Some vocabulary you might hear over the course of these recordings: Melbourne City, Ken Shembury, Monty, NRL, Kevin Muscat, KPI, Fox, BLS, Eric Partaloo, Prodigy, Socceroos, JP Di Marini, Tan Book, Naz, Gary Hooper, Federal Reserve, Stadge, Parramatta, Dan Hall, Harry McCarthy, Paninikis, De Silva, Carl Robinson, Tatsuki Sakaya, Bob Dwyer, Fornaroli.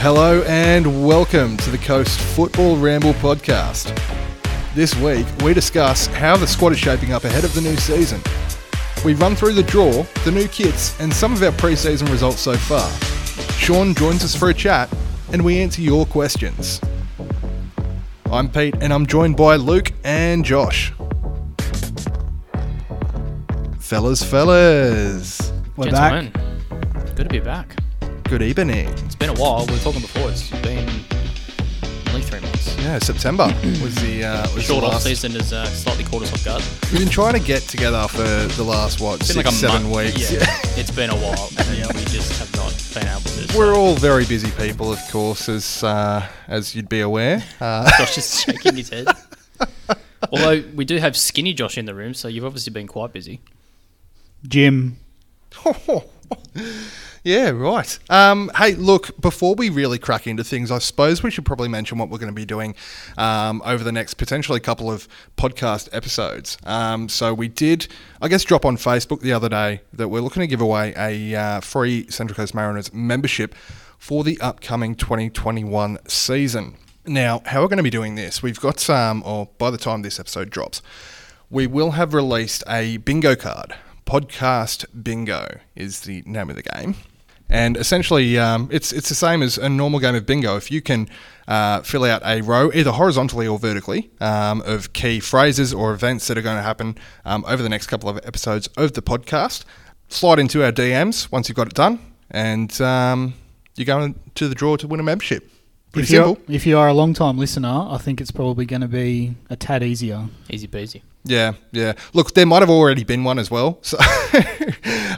Hello and welcome to the Coast Football Ramble podcast. This week, we discuss how the squad is shaping up ahead of the new season. We run through the draw, the new kits, and some of our pre-season results so far. Sean joins us for a chat, and we answer your questions. I'm Pete, and I'm joined by Luke and Josh. Fellas. We're back. Good to be back. Good evening. It's been a while. We were talking before. It's been only 3 months. Yeah, September was the short off season has slightly caught us off guard. We've been trying to get together for the last six, seven weeks. Yeah, it's been a while. Yeah, we just have not been able to. We're all very busy people, of course, as you'd be aware. Josh is shaking his head. Although we do have skinny Josh in the room, so you've obviously been quite busy. Jim. Yeah, right. Hey, look, before we really crack into things, I suppose we should probably mention what we're going to be doing over the next potentially couple of podcast episodes. So we did, I guess, drop on Facebook the other day that we're looking to give away a free Central Coast Mariners membership for the upcoming 2021 season. Now, how we're going to be doing this, we've got some, or by the time this episode drops, we will have released a bingo card. Podcast Bingo is the name of the game. And essentially, it's the same as a normal game of bingo. If you can fill out a row, either horizontally or vertically, of key phrases or events that are going to happen over the next couple of episodes of the podcast, slide into our DMs once you've got it done, and you're going to the draw to win a membership. Pretty simple. If you are a long-time listener, I think it's probably going to be a tad easier. Easy peasy. Yeah. Look, there might have already been one as well. So,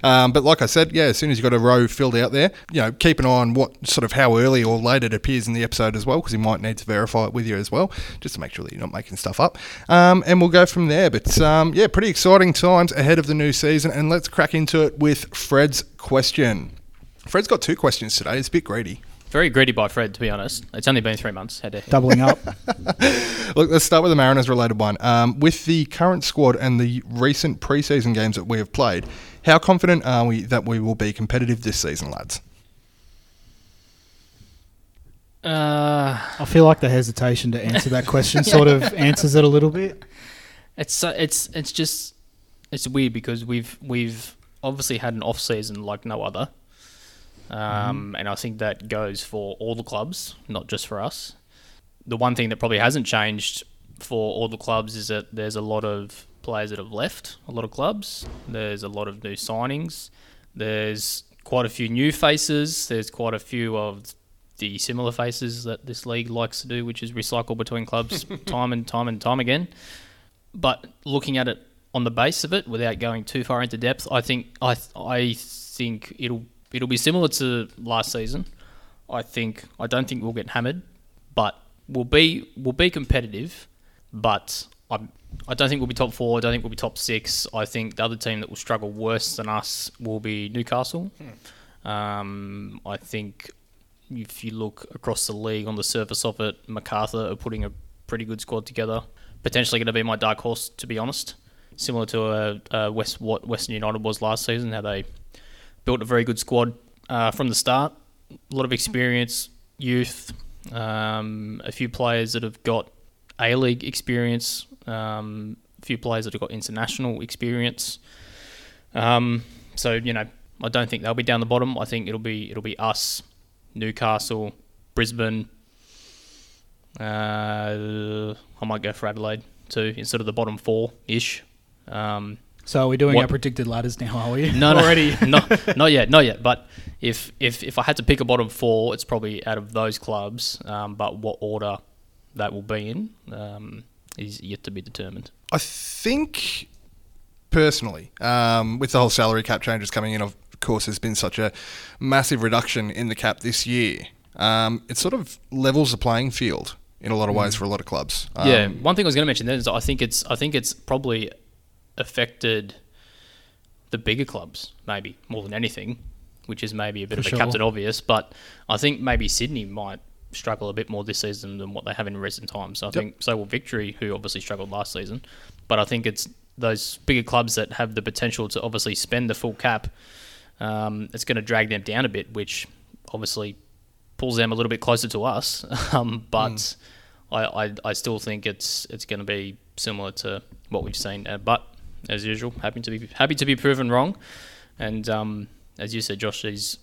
but like I said, yeah, as soon as you've got a row filled out there, you know, keep an eye on what sort of how early or late it appears in the episode as well, because you might need to verify it with you as well, just to make sure that you're not making stuff up. And we'll go from there. But yeah, pretty exciting times ahead of the new season. And let's crack into it with Fred's question. Fred's got two questions today. It's a bit greedy. Very greedy by Fred, to be honest. It's only been 3 months. Doubling up. Look, let's start with the Mariners-related one. With the current squad and the recent preseason games that we have played, how confident are we that we will be competitive this season, lads? I feel like the hesitation to answer that question sort of answers it a little bit. It's weird because we've obviously had an off season like no other. And I think that goes for all the clubs, not just for us. The one thing that probably hasn't changed for all the clubs is that there's a lot of players that have left, a lot of clubs. There's a lot of new signings. There's quite a few new faces. There's quite a few of the similar faces that this league likes to do, which is recycle between clubs time and time again. But looking at it on the base of it, without going too far into depth, I think it'll be similar to last season. I don't think we'll get hammered, but we'll be competitive. But I don't think we'll be top four. I don't think we'll be top six. I think the other team that will struggle worse than us will be Newcastle. I think if you look across the league on the surface of it, MacArthur are putting a pretty good squad together. Potentially going to be my dark horse, to be honest. Similar to what Western United was last season, how they built a very good squad from the start. A lot of experience, youth, a few players that have got A-League experience, a few players that have got international experience. So, you know, I don't think they'll be down the bottom. I think it'll be us, Newcastle, Brisbane. I might go for Adelaide too, instead of the bottom four-ish. So are we doing our predicted ladders now, are we? No, already? Not yet. But if I had to pick a bottom four, it's probably out of those clubs. But what order that will be in is yet to be determined. I think, personally, with the whole salary cap changes coming in, of course, there's been such a massive reduction in the cap this year. It sort of levels the playing field in a lot of ways for a lot of clubs. Yeah, one thing I was going to mention then is I think it's probably affected the bigger clubs maybe more than anything, which is maybe a bit of a captain obvious, but I think maybe Sydney might struggle a bit more this season than what they have in recent times. So I think so will Victory, who obviously struggled last season, but I think it's those bigger clubs that have the potential to obviously spend the full cap. It's going to drag them down a bit, which obviously pulls them a little bit closer to us. I still think it's going to be similar to what we've seen. But as usual, happy to be proven wrong. And as you said, Josh, these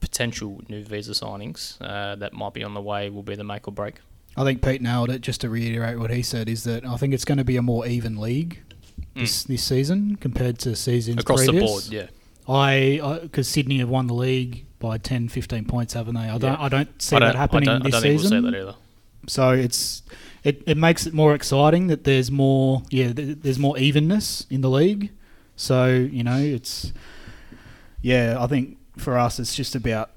potential new visa signings that might be on the way will be the make or break. I think Pete nailed it. Just to reiterate what he said is that I think it's going to be a more even league this season compared to seasons across previous. The board. Yeah, because Sydney have won the league by 10, 15 points, haven't they? I don't see that happening this season. I don't think we'll see that either. So it makes it more exciting that there's more there's more evenness in the league. So I think for us it's just about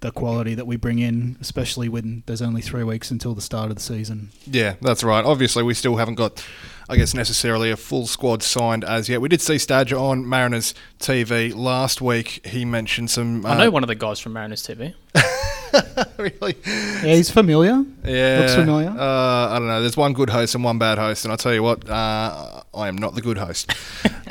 the quality that we bring in, especially when there's only 3 weeks until the start of the season. Yeah, that's right. Obviously, we still haven't got, I guess, necessarily a full squad signed as yet. We did see Stadge on Mariners TV last week. He mentioned some... I know one of the guys from Mariners TV. Really? Yeah, he's familiar. Yeah. Looks familiar. I don't know. There's one good host and one bad host, and I tell you what, I am not the good host.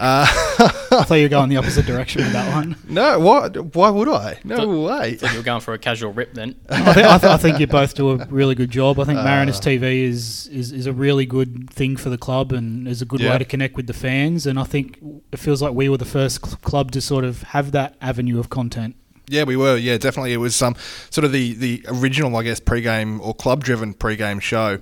I thought you were going the opposite direction with that one. No, why would I? No way. I thought you were going for a casual rip then. I think you both do a really good job. I think Mariners TV is a really good thing for the club and is a good way to connect with the fans, and I think it feels like we were the first club to sort of have that avenue of content. Yeah, we were. Yeah, definitely. It was sort of the original, I guess, pre-game or club-driven pre-game show.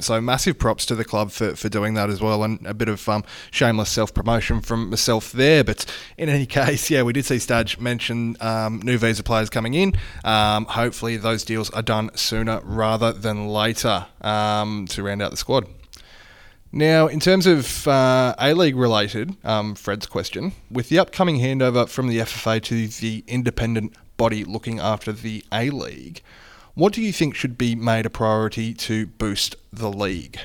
So massive props to the club for doing that as well, and a bit of shameless self-promotion from myself there. But in any case, yeah, we did see Stadge mention new visa players coming in. Hopefully those deals are done sooner rather than later to round out the squad. Now, in terms of A-League related, Fred's question, with the upcoming handover from the FFA to the independent body looking after the A-League, what do you think should be made a priority to boost the league?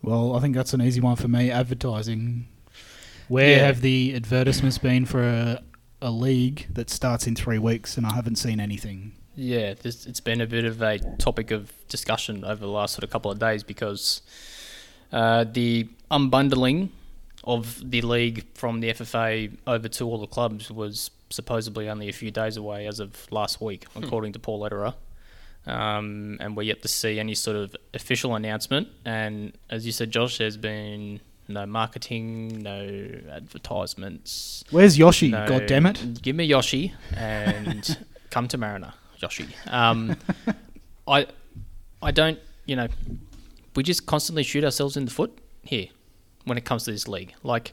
Well, I think that's an easy one for me, advertising. Where have the advertisements been for a league that starts in 3 weeks and I haven't seen anything? Yeah, it's been a bit of a topic of discussion over the last sort of couple of days because the unbundling of the league from the FFA over to all the clubs was supposedly only a few days away as of last week, according to Paul Lederer. And we're yet to see any sort of official announcement. And as you said, Josh, there's been no marketing, no advertisements. Where's Yoshi? No, God damn it. Give me Yoshi and come to Mariner. Yoshi. I don't, we just constantly shoot ourselves in the foot here when it comes to this league. Like,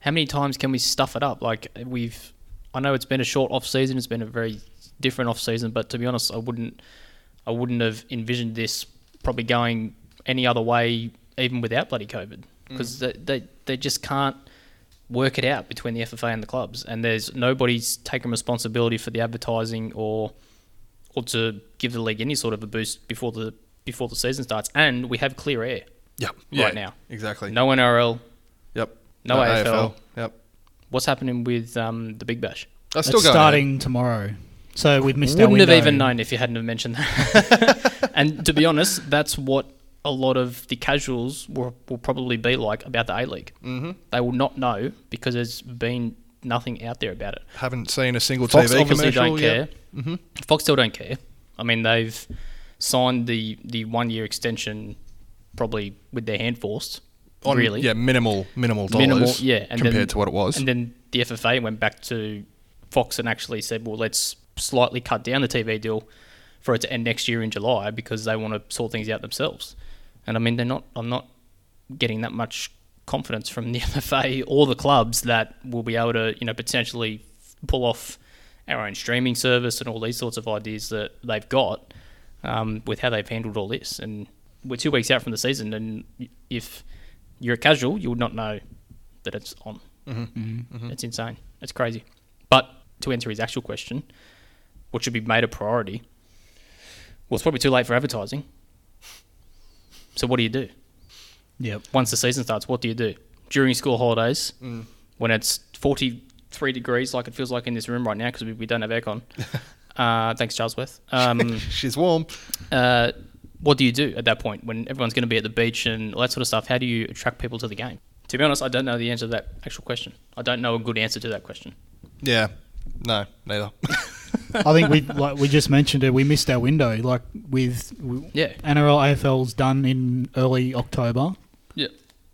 how many times can we stuff it up? Like, I know it's been a short off-season, it's been a very different off-season, but to be honest, I wouldn't have envisioned this probably going any other way even without bloody COVID because they just can't work it out between the FFA and the clubs, and there's nobody's taking responsibility for the advertising or to give the league any sort of a boost before the season starts. And we have clear air. Yep. Right now. Exactly. No NRL. Yep. No AFL. Yep. What's happening with the Big Bash? That's still going starting ahead. Tomorrow. So we've missed our window. Wouldn't have even known if you hadn't have mentioned that. And to be honest, that's what a lot of the casuals will probably be like about the A-League. Mm-hmm. They will not know because there's been nothing out there about it. Haven't seen a single Fox TV commercial. Fox obviously don't care. Mm-hmm. Fox still don't care. I mean, they've signed the 1 year extension probably with their hand forced. Really? Yeah, minimal dollars compared to what it was. And then the FFA went back to Fox and actually said, well, let's slightly cut down the TV deal for it to end next year in July because they want to sort things out themselves. And I mean, I'm not getting that much confidence from the FFA or the clubs that we'll be able to, potentially pull off our own streaming service and all these sorts of ideas that they've got with how they've handled all this. And we're 2 weeks out from the season, and if you're a casual, you would not know that it's on. Mm-hmm. Mm-hmm. It's insane. It's crazy. But to answer his actual question, what should be made a priority? Well, it's probably too late for advertising. So what do you do? Yeah. Once the season starts, what do you do? During school holidays, when it's 43 degrees, like it feels like in this room right now, because we don't have aircon. Thanks, Charlesworth. She's warm. What do you do at that point when everyone's going to be at the beach and all that sort of stuff? How do you attract people to the game? To be honest, I don't know the answer to that actual question. I don't know a good answer to that question. Yeah. No, neither. I think we we just mentioned it. We missed our window. Like with NRL AFL's done in early October. Yeah,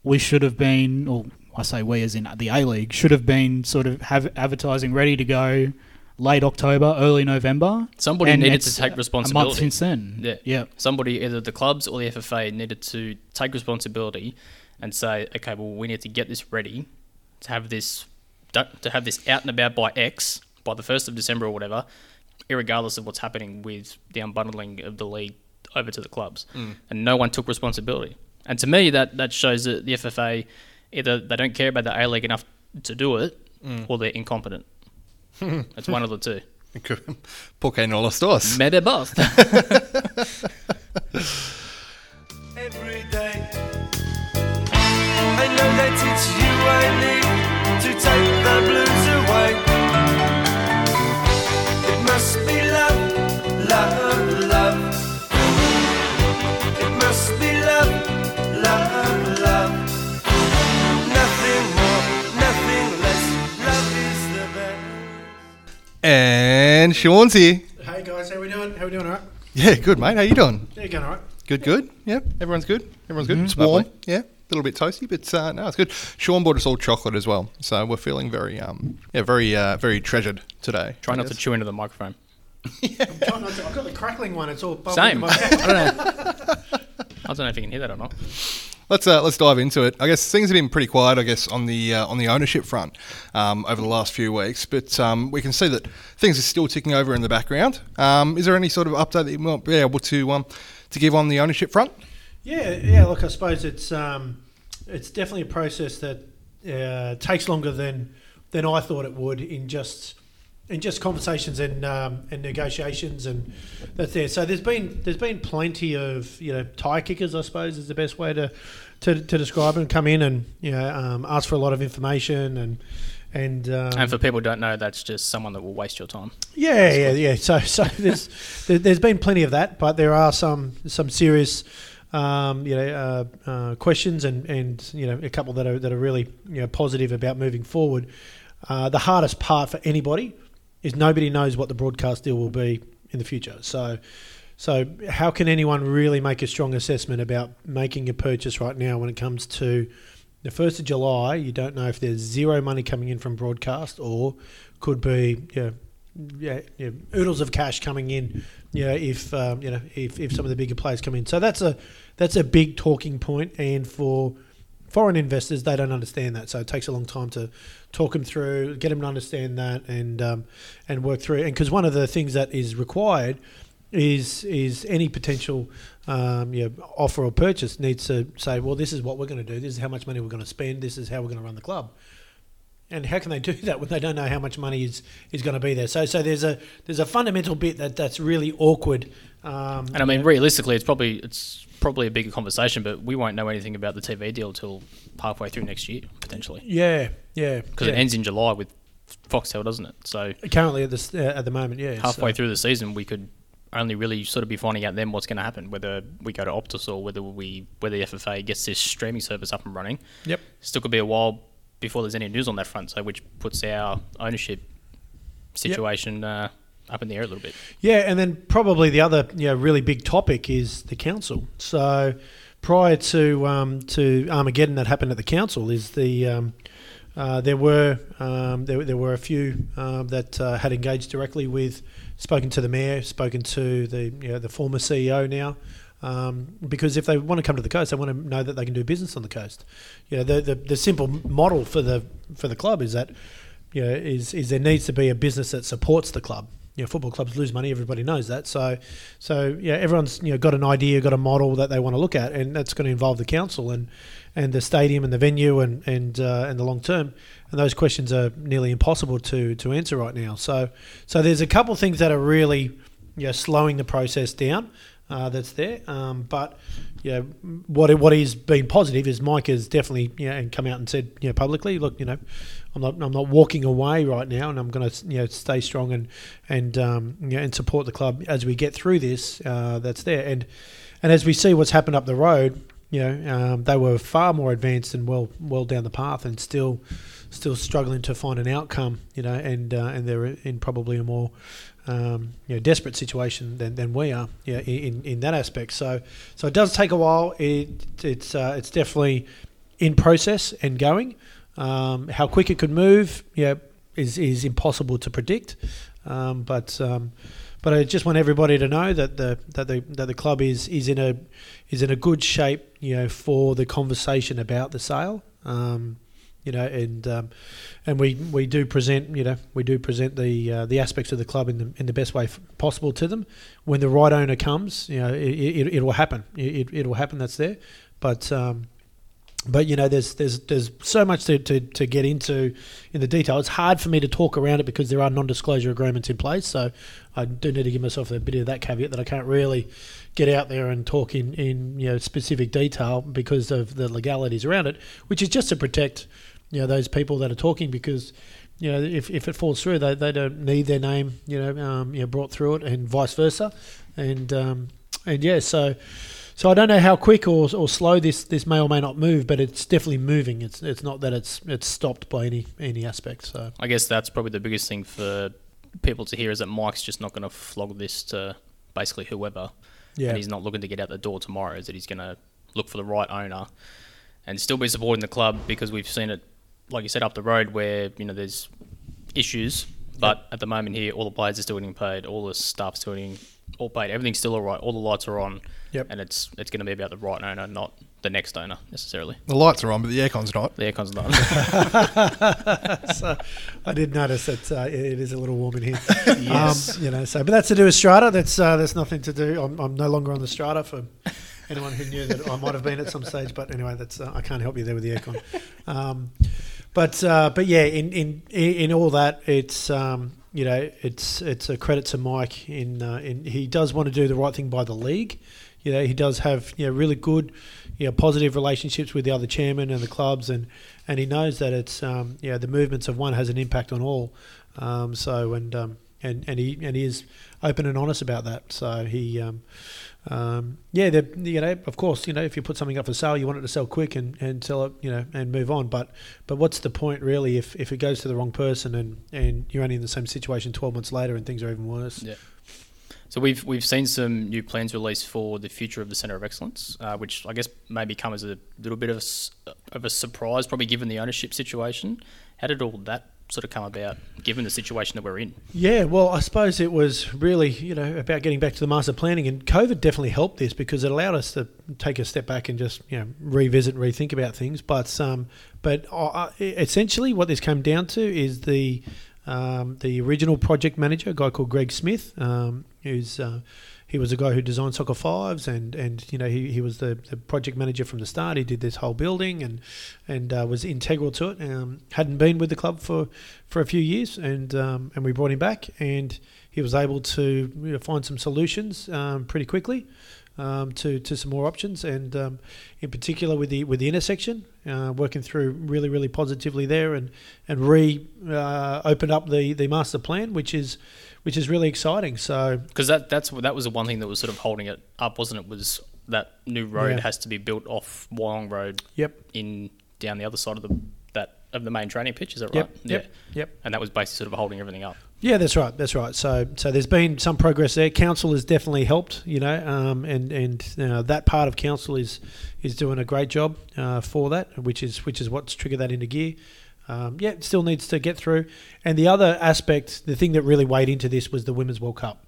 we should have been, or I say we as in the A-League, should have been sort of have advertising ready to go late October, early November. Somebody needed to take responsibility. A month since then. Yeah, yeah. Somebody, either the clubs or the FFA, needed to take responsibility and say, okay, well, we need to get this ready to have this out and about by X, by the 1st of December or whatever, irregardless of what's happening with the unbundling of the league over to the clubs. Mm. And no one took responsibility. And to me, that shows that the FFA, either they don't care about the A-League enough to do it, or they're incompetent. It's one of the two. Porque no los dos. Maybe both. Every day I know that it's you I need to take the blues away. It must be love, love, love. It must be love, love, love. And Sean's here. Hey guys, how we doing? How we doing, alright? Yeah, good mate, how you doing? Yeah, going alright. Good. Yep, everyone's good. It's warm, lovely. Yeah, a little bit toasty, but no, it's good. Sean bought us all chocolate as well, so we're feeling very treasured today. Try not to chew into the microphone. Yeah. I'm trying not to. I've got the crackling one, it's all bubbling in my head. I don't know if you can hear that or not. Let's dive into it. I guess things have been pretty quiet, I guess, on the ownership front over the last few weeks. But we can see that things are still ticking over in the background. Is there any sort of update that you might be able to give on the ownership front? Yeah. Look, I suppose it's definitely a process that takes longer than I thought it would in just conversations and negotiations and that's there. So there's been plenty of tie kickers, I suppose, is the best way to describe them. Come in and ask for a lot of information and for people who don't know, that's just someone that will waste your time. Yeah. So there's been plenty of that, but there are some serious questions and a couple that are really positive about moving forward. The hardest part for anybody is nobody knows what the broadcast deal will be in the future. So how can anyone really make a strong assessment about making a purchase right now when it comes to the 1st of July? You don't know if there's zero money coming in from broadcast or could be oodles of cash coming in if some of the bigger players come in. So that's a big talking point, and for foreign investors, they don't understand that, so it takes a long time to talk them through, get them to understand that, and work through. And because one of the things that is required is any potential offer or purchase needs to say, well, this is what we're going to do, this is how much money we're going to spend, this is how we're going to run the club. And how can they do that when they don't know how much money is going to be there? So there's a fundamental bit that's really awkward. And I mean, realistically, it's probably a bigger conversation, but we won't know anything about the TV deal till halfway through next year, potentially. Yeah. Because it ends in July with Foxtel, doesn't it? So currently at the moment, yeah. Halfway through the season, we could only really sort of be finding out then what's going to happen, whether we go to Optus or whether the FFA gets this streaming service up and running. Yep. Still could be a while before there's any news on that front, so which puts our ownership situation up in the air a little bit. Yeah, and then probably the other really big topic is the council. So prior to Armageddon that happened at the council is the there were a few that had engaged directly with, spoken to the mayor, spoken to the former CEO now. Because if they want to come to the coast, they want to know that they can do business on the coast. The simple model for the club is that is there needs to be a business that supports the club. Football clubs lose money. Everybody knows that. So everyone's got an idea, got a model that they want to look at, and that's going to involve the council and the stadium and the venue and the long term. And those questions are nearly impossible to answer right now. So there's a couple of things that are really slowing the process down. That's there, but what is being positive is Mike has definitely and come out and said publicly, look, I'm not walking away right now, and I'm going to stay strong and support the club as we get through this. That's there, and as we see what's happened up the road, they were far more advanced and well down the path, and still struggling to find an outcome, and they're in probably a more desperate situation than we are, in that aspect. So it does take a while. It's definitely in process and going. How quick it could move, is impossible to predict. But I just want everybody to know that the club is in a good shape, for the conversation about the sale. And we do present, the aspects of the club in the best way possible to them. When the right owner comes, it will happen. It will happen. That's there. But there's so much to get into in the detail. It's hard for me to talk around it because there are non-disclosure agreements in place. So I do need to give myself a bit of that caveat that I can't really get out there and talk in specific detail because of the legalities around it, which is just to protect those people that are talking, because if it falls through, they don't need their name brought through it, and vice versa, so I don't know how quick or slow this may or may not move, but it's definitely moving. It's not that it's stopped by any aspect. So I guess that's probably the biggest thing for people to hear, is that Mike's just not going to flog this to basically whoever, and he's not looking to get out the door tomorrow. Is that he's going to look for the right owner and still be supporting the club, because we've seen it, like you said, up the road where there's issues, but at the moment here, all the players are still getting paid, all the staff's still getting all paid, everything's still all right, all the lights are on, and it's going to be about the right owner, not the next owner necessarily. The lights are on, but the aircon's not. So I did notice that it is a little warm in here. Yes. But that's to do with Strata. That's nothing to do. I'm no longer on the Strata, for anyone who knew that I might have been at some stage. But anyway, that's I can't help you there with the aircon. But yeah, in all that, it's. It's a credit to Mike in he does want to do the right thing by the league. He does have really good positive relationships with the other chairman and the clubs, and he knows that it's the movements of one has an impact on all. He is open and honest about that. So he of course if you put something up for sale, you want it to sell quick and sell it and move on, but what's the point really if it goes to the wrong person and you're only in the same situation 12 months later and things are even worse. So we've seen some new plans released for the future of the Centre of Excellence, which I guess maybe come as a little bit of a surprise, probably given the ownership situation. How did all that sort of come about, given the situation that we're in? Yeah, well, I suppose it was really, about getting back to the master planning, and COVID definitely helped this because it allowed us to take a step back and just, revisit and rethink about things. But essentially what this came down to is the original project manager, a guy called Greg Smith, he was a guy who designed Soccer Fives, and he was the project manager from the start. He did this whole building and was integral to it. Hadn't been with the club for a few years, and we brought him back, and he was able to find some solutions pretty quickly to some more options, and in particular with the intersection, working through really, really positively there, and opened up the master plan, which is really exciting. So because that was the one thing that was sort of holding it up, wasn't it? Was that new road has to be built off Wyong Road? Yep. In down the other side of the main training pitch, is that right? Yep. And that was basically sort of holding everything up. Yeah, that's right. So there's been some progress there. Council has definitely helped, and that part of council is doing a great job for that, which is what's triggered that into gear. It still needs to get through. And the other aspect, the thing that really weighed into this, was the Women's World Cup.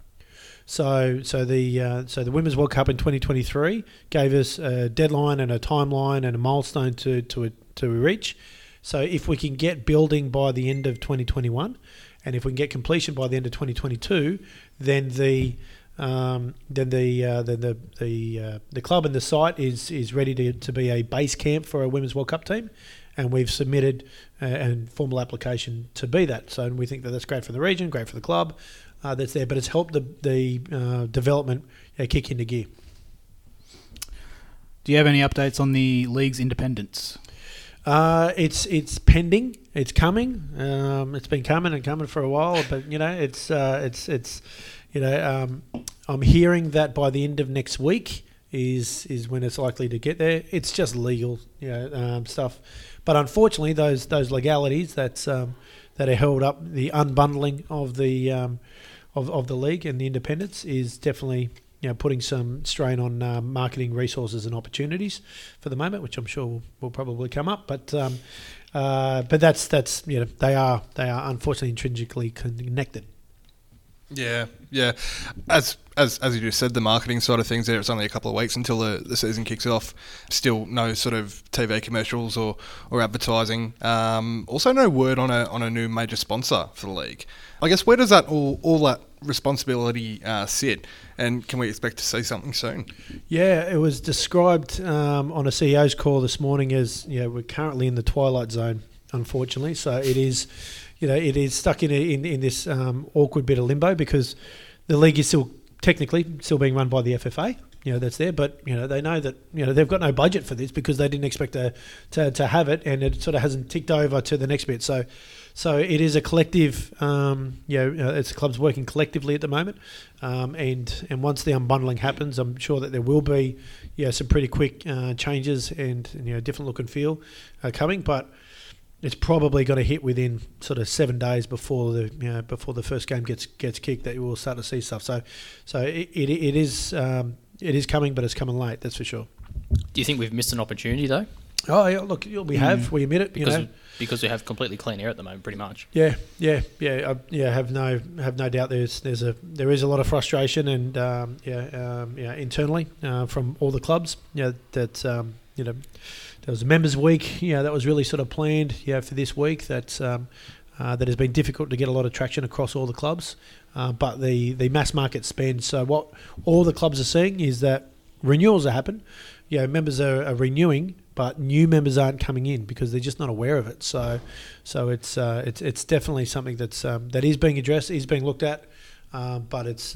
So the Women's World Cup in 2023 gave us a deadline and a timeline and a milestone to reach. So if we can get building by the end of 2021, and if we can get completion by the end of 2022, then the club and the site is ready to be a base camp for a Women's World Cup team. And we've submitted a formal application to be that. So, and we think that that's great for the region, great for the club that's there, but it's helped the development kick into gear. Do you have any updates on the league's independence? It's pending. It's coming. It's been coming for a while, but I'm hearing that by the end of next week is when it's likely to get there. It's just legal stuff. But unfortunately, those legalities that are held up, the unbundling of the league and the independents is definitely, you know, putting some strain on marketing resources and opportunities for the moment, which I'm sure will probably come up. But that's you know, they are unfortunately intrinsically connected. Yeah. As you just said, the marketing side of things there, it's only a couple of weeks until the season kicks off. Still no sort of TV commercials or advertising. Also no word on a new major sponsor for the league. I guess where does that all that responsibility sit, and can we expect to see something soon? Yeah, it was described on a CEO's call this morning as, you know, we're currently in the twilight zone, unfortunately. So it is, you know, it is stuck in this awkward bit of limbo, because the league is still technically being run by the FFA. You know, that's there, but, you know, they know that, you know, they've got no budget for this because they didn't expect to have it, and it sort of hasn't ticked over to the next bit. So it is a collective, it's clubs working collectively at the moment, and once the unbundling happens, I'm sure that there will be, yeah, some pretty quick changes and you know, different look and feel coming, but it's probably going to hit within sort of 7 days before the first game gets kicked that you will start to see stuff. So it is coming, but it's coming late, that's for sure. Do you think we've missed an opportunity though? Oh, yeah, look, we have. We admit it, because we have completely clean air at the moment, pretty much. Yeah. I have no doubt. There is a lot of frustration and internally from all the clubs. Yeah, that there was a members' week. Yeah, that was really sort of planned. Yeah, for this week that has been difficult to get a lot of traction across all the clubs. But the mass market spend. So what all the clubs are seeing is that renewals are happening. Yeah, members are renewing, but new members aren't coming in because they're just not aware of it. So it's definitely something that is being addressed, is being looked at. But it's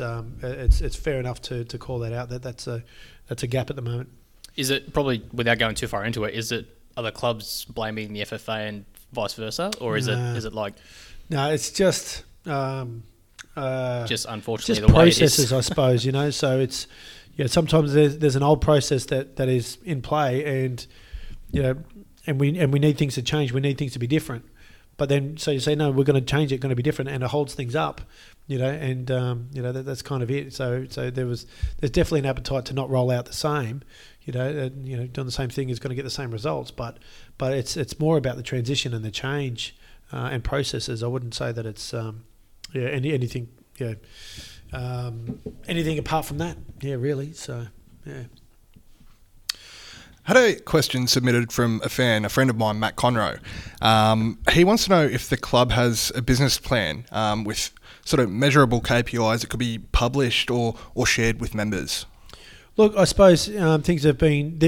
fair enough to call that out. That's a gap at the moment. Is it probably, without going too far into it, are the clubs blaming the FFA and vice versa, or is it like? No, it's just. Just unfortunately just the way processes, it is. I suppose, you know. So it's, yeah, sometimes there's an old process that is in play, and you know, and we need things to change. We need things to be different. But then, so you say, no, we're going to change it. Going to be different, and it holds things up, you know. And that's kind of it. So there's definitely an appetite to not roll out the same, you know. And, you know, doing the same thing is going to get the same results. But it's more about the transition and the change and processes. I wouldn't say that it's anything. Yeah. Anything apart from that, yeah, really. So, yeah. Had a question submitted from a friend of mine, Matt Conroe. He wants to know if the club has a business plan with sort of measurable KPIs that could be published or shared with members. Look, I suppose things have been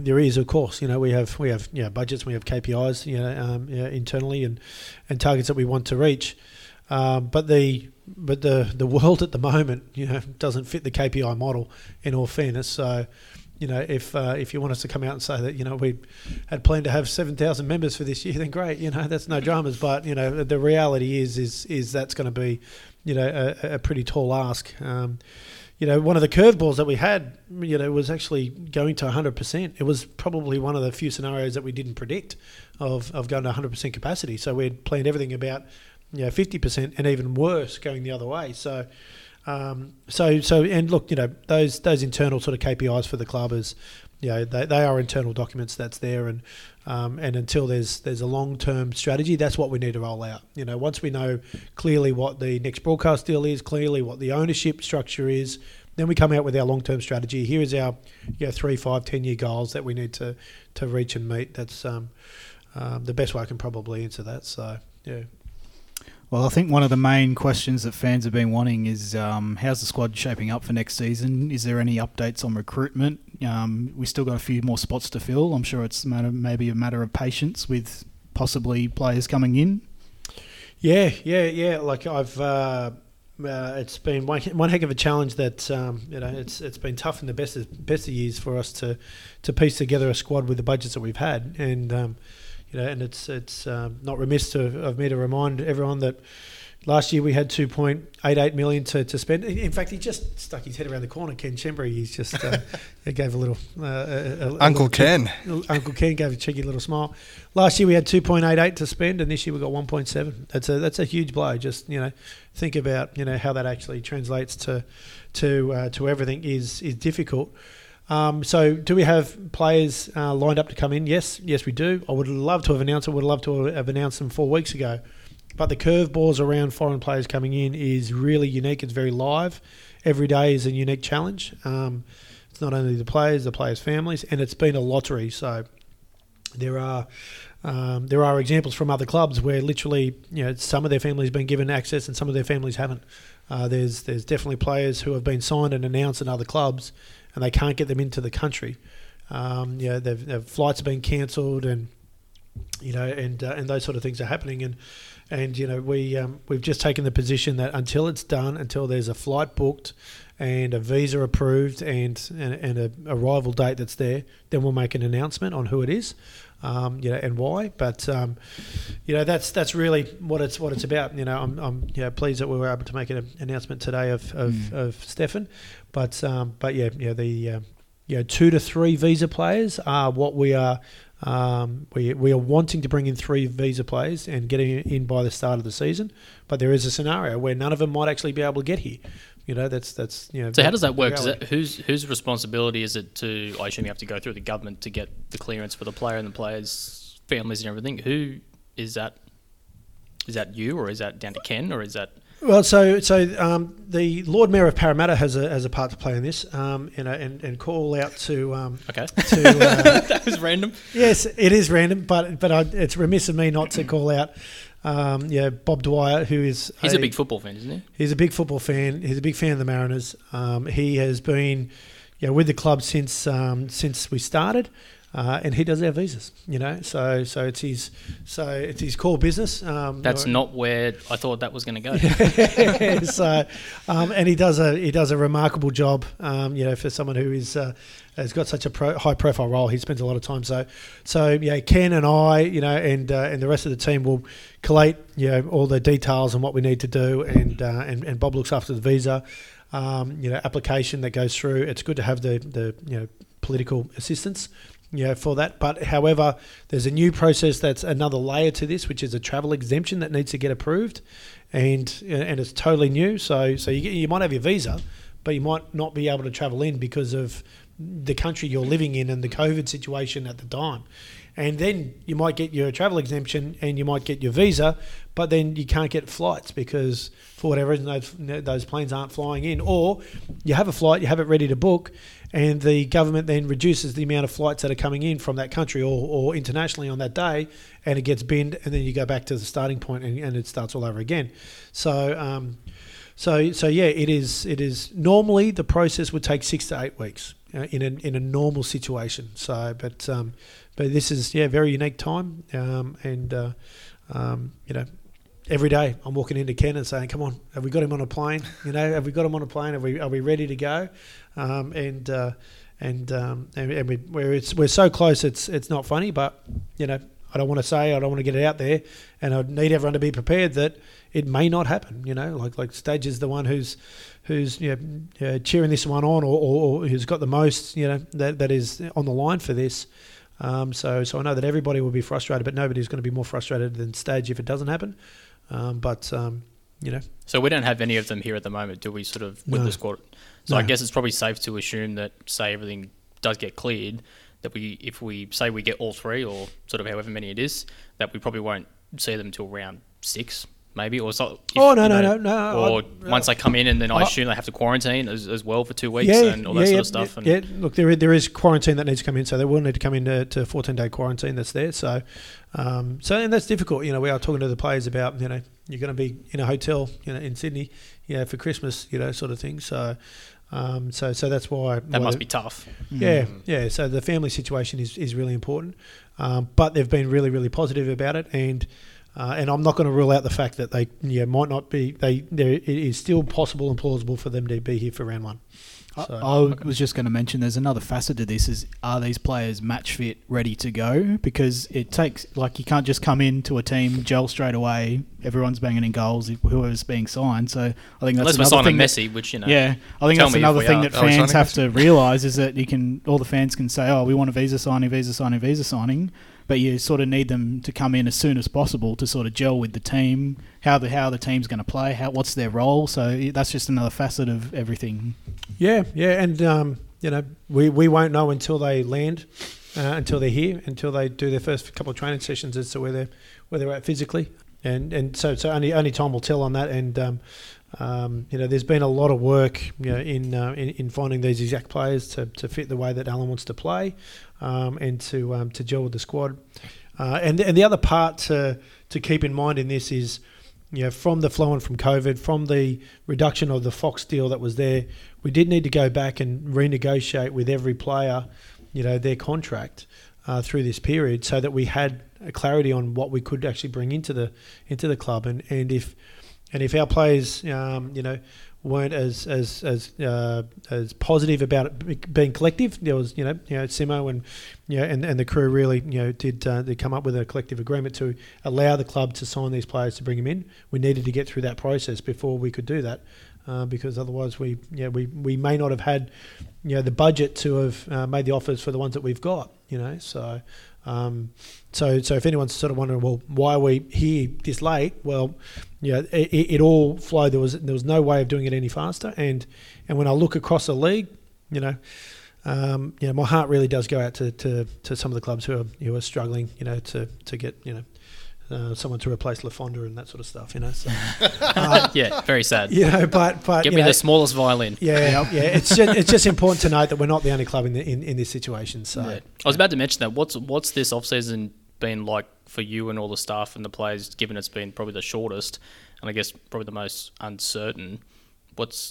there is, of course, you know, we have yeah, budgets, we have KPIs, you know, internally and targets that we want to reach, but the world at the moment, you know, doesn't fit the KPI model, in all fairness. So, you know, if you want us to come out and say that, you know, we had planned to have 7,000 members for this year, then great, you know, that's no dramas. But, you know, the reality is that's going to be, you know, a pretty tall ask. You know, one of the curveballs that we had, you know, was actually going to 100%. It was probably one of the few scenarios that we didn't predict of going to 100% capacity. So we had planned everything about, you know, 50%, and even worse going the other way. So, and look, you know, those internal sort of KPIs for the club is, you know, they are internal documents that's there, and until there's a long-term strategy, that's what we need to roll out. You know, once we know clearly what the next broadcast deal is, clearly what the ownership structure is, then we come out with our long-term strategy. Here is our, you know, 3, 5, 10-year goals that we need to reach and meet. That's the best way I can probably answer that. So, yeah. Well, I think one of the main questions that fans have been wanting is how's the squad shaping up for next season? Is there any updates on recruitment? We still got a few more spots to fill. I'm sure it's maybe a matter of patience with possibly players coming in. Yeah. Like I've, it's been one heck of a challenge that you know, it's been tough in the best of years for us to piece together a squad with the budgets that we've had, and. You know, and it's not remiss of me to remind everyone that, Last year we had 2.88 million to spend. In fact, he just stuck his head around the corner. Ken Shembury, he's just gave a little Uncle Ken gave a cheeky little smile. Last year we had 2.88 to spend, and this year we got 1.7. That's a huge blow. Just think about how that actually translates to everything is difficult. So do we have players lined up to come in? Yes, we do. I would love to have announced it. Would love to have announced them 4 weeks ago. But the curveballs around foreign players coming in is really unique. It's very live. Every day is a unique challenge. It's not only the players' families, and it's been a lottery. So there are examples from other clubs where literally some of their families have been given access and some of their families haven't. There's definitely players who have been signed and announced in other clubs, and they can't get them into the country. Their flights have been cancelled, and and those sort of things are happening. And we've just taken the position that until it's done, until there's a flight booked and a visa approved and an arrival date that's there, then we'll make an announcement on who it is, and why. But that's really what it's about. I'm pleased that we were able to make an announcement today of Stefan. But 2 to 3 visa players are what we are. We are wanting to bring in 3 visa players and getting in by the start of the season, but there is a scenario where none of them might actually be able to get here. So how does that work? Is that whose responsibility is it to? I assume you have to go through the government to get the clearance for the player and the players' families and everything. Who is that? Is that you, or is that down to Ken, or is that? Well, so the Lord Mayor of Parramatta has a part to play in this, and call out to okay. To, that was random. Yes, it is random, but it's remiss of me not to call out. Bob Dwyer, who is he's a big football fan, isn't he? He's a big football fan. He's a big fan of the Mariners. He has been with the club since we started. And he does our visas, So it's his core business. That's not where I thought that was going to go. So, and he does a remarkable job. For someone who is has got such a high profile role, he spends a lot of time. So Ken and I, and the rest of the team will collate all the details on what we need to do, and Bob looks after the visa, application that goes through. It's good to have the political assistance. For that. But however, there's a new process that's another layer to this, which is a travel exemption that needs to get approved, and it's totally new. So you might have your visa, but you might not be able to travel in because of the country you're living in and the COVID situation at the time. And then you might get your travel exemption and you might get your visa, but then you can't get flights because for whatever reason those planes aren't flying in. Or you have a flight, you have it ready to book, and the government then reduces the amount of flights that are coming in from that country or internationally on that day, and it gets binned, and then you go back to the starting point and it starts all over again. So it is normally the process would take 6 to 8 weeks in a normal situation. But this is very unique time, every day I'm walking into Ken and saying, "Come on, have we got him on a plane? Have we got him on a plane? Are we ready to go?" And we're so close. It's not funny, but I don't want to say, I don't want to get it out there, and I need everyone to be prepared that it may not happen. Like Stadge is the one who's cheering this one on, or who's got the most that is on the line for this. So I know that everybody will be frustrated, but nobody's going to be more frustrated than Stadge if it doesn't happen. So we don't have any of them here at the moment, do we? Sort of with the squad. So no. I guess it's probably safe to assume that, say everything does get cleared, that if we say we get all 3 or sort of however many it is, that we probably won't see them till round 6, maybe, or so. No. Or once they come in, and then I assume they have to quarantine as well for 2 weeks and all that sort of stuff. Look, there is quarantine that needs to come in, so they will need to come in to 14-day quarantine that's there. So and that's difficult. We are talking to the players about you're going to be in a hotel in Sydney for Christmas sort of thing. So that's why that must be tough. Yeah. So the family situation is really important, but they've been really really positive about it. And And I'm not going to rule out the fact that they might not be. It is still possible and plausible for them to be here for round one. So, I was just going to mention there's another facet to this is, are these players match fit, ready to go? Because it takes, like, you can't just come into a team, gel straight away, everyone's banging in goals, whoever's being signed. So I think that's another thing. Messi, which, yeah, I think that's another thing that fans have to realise is that all the fans can say, we want a visa signing, but you sort of need them to come in as soon as possible to sort of gel with the team, how the team's going to play, what's their role. So that's just another facet of everything. Yeah, and we won't know until they land, until they're here, until they do their first couple of training sessions as to where they're at physically, and so only time will tell on that. And there's been a lot of work in finding these exact players to fit the way that Alan wants to play. And to gel with the squad, and the other part to keep in mind in this is, from the flow on from COVID, from the reduction of the Fox deal that was there, we did need to go back and renegotiate with every player, their contract through this period, so that we had a clarity on what we could actually bring into the club, and if our players, weren't as positive about it being collective. There was, Simo and the crew really, did they come up with a collective agreement to allow the club to sign these players to bring them in. We needed to get through that process before we could do that, because otherwise we may not have had, the budget to have made the offers for the ones that we've got. So. So if anyone's sort of wondering, well, why are we here this late? Well, it all flowed. There was no way of doing it any faster. And when I look across the league, my heart really does go out to some of the clubs who are struggling, to get someone to replace LaFonda and that sort of stuff, So, yeah, very sad. But give me the smallest violin. Yeah. It's just important to note that we're not the only club in this situation. So yeah. I was about to mention that. What's this off season been like for you and all the staff and the players? Given it's been probably the shortest and I guess probably the most uncertain.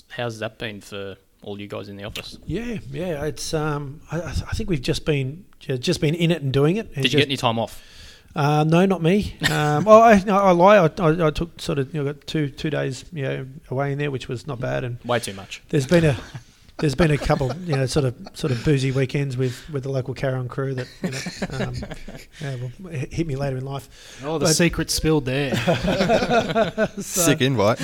How's that been for all you guys in the office? Yeah. It's I think we've just been in it and doing it. Did you get any time off? No, not me. I lie. I took sort of got two days away in there, which was not bad and way too much. There's been a couple sort of boozy weekends with the local carry-on crew that will hit me later in life. Oh, the secret spilled there. Sick invite.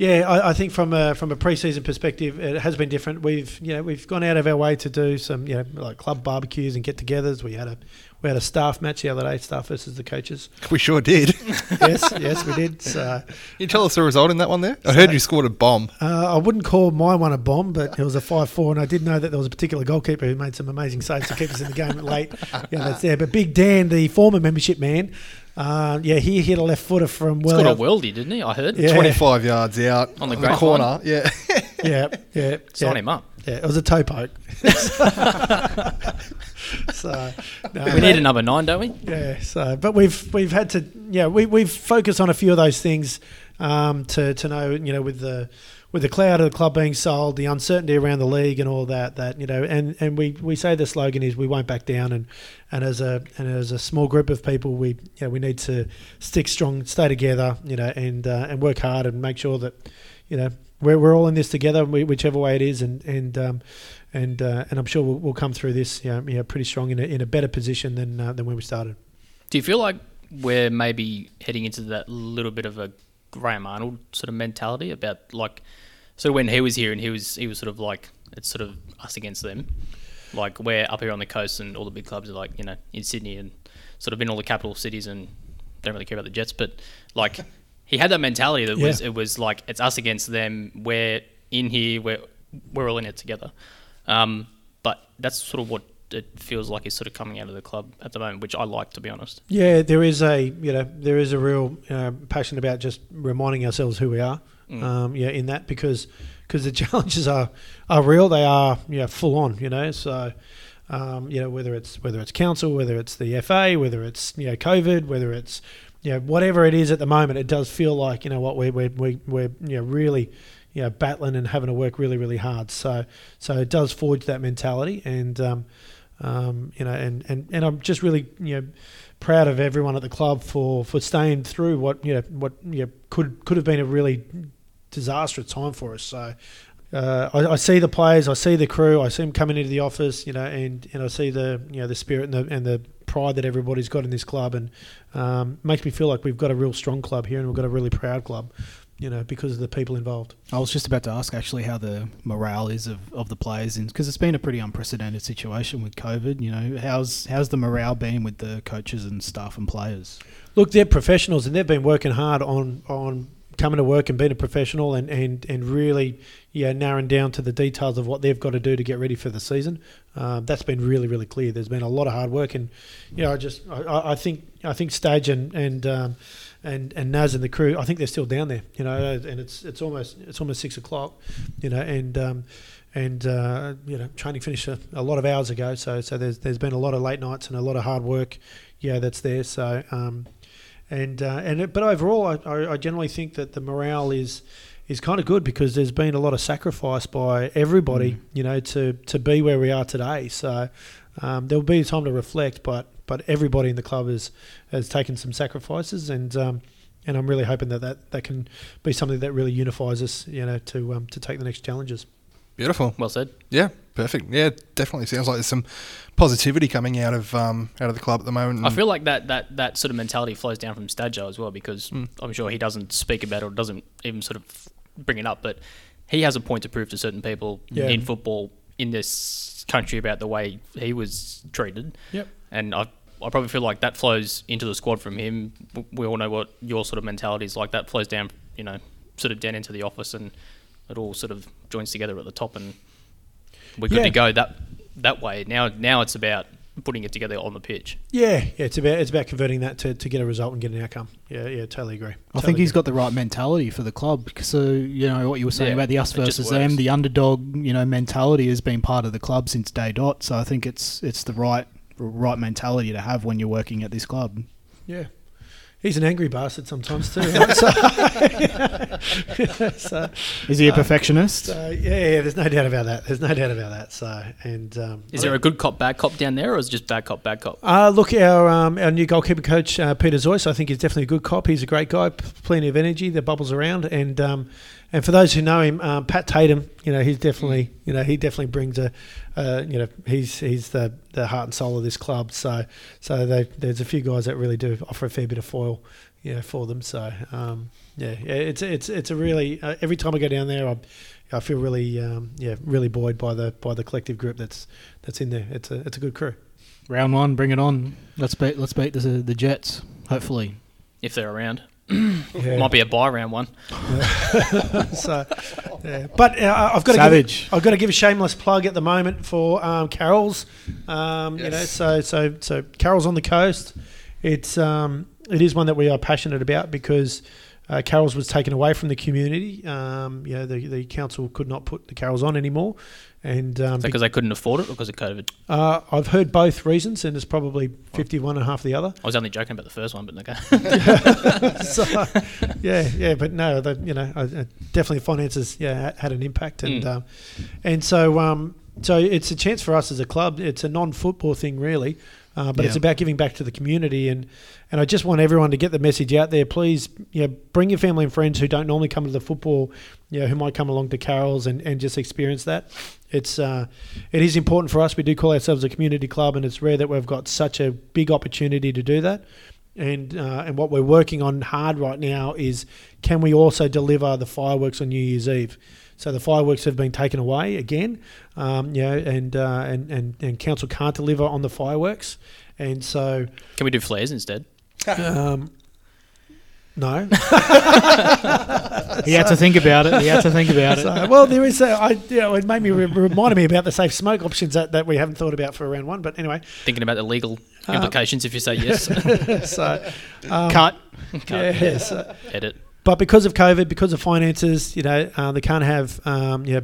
Yeah, I think from a pre-season perspective, it has been different. We've gone out of our way to do some like club barbecues and get-togethers. We had a staff match the other day, staff versus the coaches. We sure did. Yes, we did. So, can you tell us the result in that one there? I heard you scored a bomb. I wouldn't call my one a bomb, but it was a 5-4, and I did know that there was a particular goalkeeper who made some amazing saves to keep us in the game late. That's there. But Big Dan, the former membership man. He hit a left footer from well. He's got a worldie, didn't he? I heard. Yeah. 25 yards out on the corner. Line. Yeah. yeah. Sign him up. Yeah, it was a toe poke. So we need another 9, don't we? Yeah. So, but we've had to. Yeah, we've focused on a few of those things to know. With the cloud of the club being sold, the uncertainty around the league and all that and we say the slogan is we won't back down, and as a small group of people we need to stick strong, stay together, and work hard and make sure that we're all in this together, whichever way it is, and I'm sure we'll come through this pretty strong in a better position than when we started. Do you feel like we're maybe heading into that little bit of a Graham Arnold sort of mentality about when he was here and he was sort of like it's sort of us against them, like we're up here on the coast and all the big clubs are like in Sydney and sort of in all the capital cities and don't really care about the Jets, but like he had that mentality that it was like it's us against them, we're in here, we're all in it together, but that's sort of what it feels like he's sort of coming out of the club at the moment, which I like, to be honest. Yeah, there is a real passion about just reminding ourselves who we are. In that because the challenges are real. They are full on. So whether it's council, whether it's the FA, whether it's COVID, whether it's whatever it is at the moment, it does feel like we're really. Battling and having to work really, really hard. So it does forge that mentality, and And I'm just really, proud of everyone at the club for staying through what could have been a really disastrous time for us. So I see the players, I see the crew, I see them coming into the office, and I see the spirit and the pride that everybody's got in this club, and makes me feel like we've got a real strong club here, and we've got a really proud club. Because of the people involved. I was just about to ask actually how the morale is of the players, because it's been a pretty unprecedented situation with COVID. How's the morale been with the coaches and staff and players? Look, they're professionals and they've been working hard on coming to work and being a professional and really narrowing down to the details of what they've got to do to get ready for the season. That's been really, really clear. There's been a lot of hard work, and I think Stadge and Naz and the crew, I think they're still down there, and it's almost 6 o'clock, training finished a lot of hours ago, so there's been a lot of late nights and a lot of hard work, that's there. So but overall, I generally think that the morale is kind of good, because there's been a lot of sacrifice by everybody, to be where we are today. So there'll be a time to reflect, but everybody in the club has taken some sacrifices, and I'm really hoping that can be something that really unifies us, to take the next challenges. Beautiful. Well said. Yeah, perfect. Yeah, definitely sounds like there's some positivity coming out of the club at the moment. I feel like that sort of mentality flows down from Stadjo as well, because I'm sure he doesn't speak about it or doesn't even sort of bring it up, but he has a point to prove to certain people in football in this country about the way he was treated. Yep. And I probably feel like that flows into the squad from him. We all know what your sort of mentality is like. That flows down, sort of down into the office, and it all sort of joins together at the top, and we're good to go that way. Now it's about putting it together on the pitch. Yeah, it's about converting that to get a result and get an outcome. Yeah, totally agree. I think he's got the right mentality for the club. So, what you were saying about the us versus them, the underdog, mentality has been part of the club since day dot. So I think it's the right mentality to have when you're working at this club. Yeah. He's an angry bastard sometimes too. Right? So, is he a perfectionist? So, yeah, there's no doubt about that. So, and is there a good cop, bad cop down there, or is it just bad cop, bad cop? Look, our new goalkeeper coach, Peter Zois, I think he's definitely a good cop. He's a great guy, plenty of energy that bubbles around, and for those who know him, Pat Tatum, he's definitely, he definitely brings a, he's the heart and soul of this club. So there's a few guys that really do offer a fair bit of foil, for them. So it's a really every time I go down there, I feel really really buoyed by the collective group that's in there. It's a good crew. Round one, bring it on. Let's beat the Jets. Hopefully, if they're around. Might be a buy round one. So, but I've got to give a shameless plug at the moment for Carol's. Yes. So Carol's on the coast. It's it is one that we are passionate about, because Carol's was taken away from the community. The council could not put the Carol's on anymore, and because they couldn't afford it, or because of COVID. I've heard both reasons, and it's probably 51 and half the other. I was only joking about the first one, but okay. But no, definitely finances had an impact, and so it's a chance for us as a club. It's a non-football thing, really. But it's about giving back to the community, and I just want everyone to get the message out there. Please, bring your family and friends who don't normally come to the football, who might come along to Carol's and just experience that. It is important for us. We do call ourselves a community club, and it's rare that we've got such a big opportunity to do that. And what we're working on hard right now is, can we also deliver the fireworks on New Year's Eve? So the fireworks have been taken away again, and council can't deliver on the fireworks, and so can we do flares instead? No. He had to think about it. So, well, there is. It made me reminded me about the safe smoke options that we haven't thought about for round one. But anyway, thinking about the legal implications if you say yes. So cut. Yeah, so. Edit. But because of COVID, because of finances, they can't have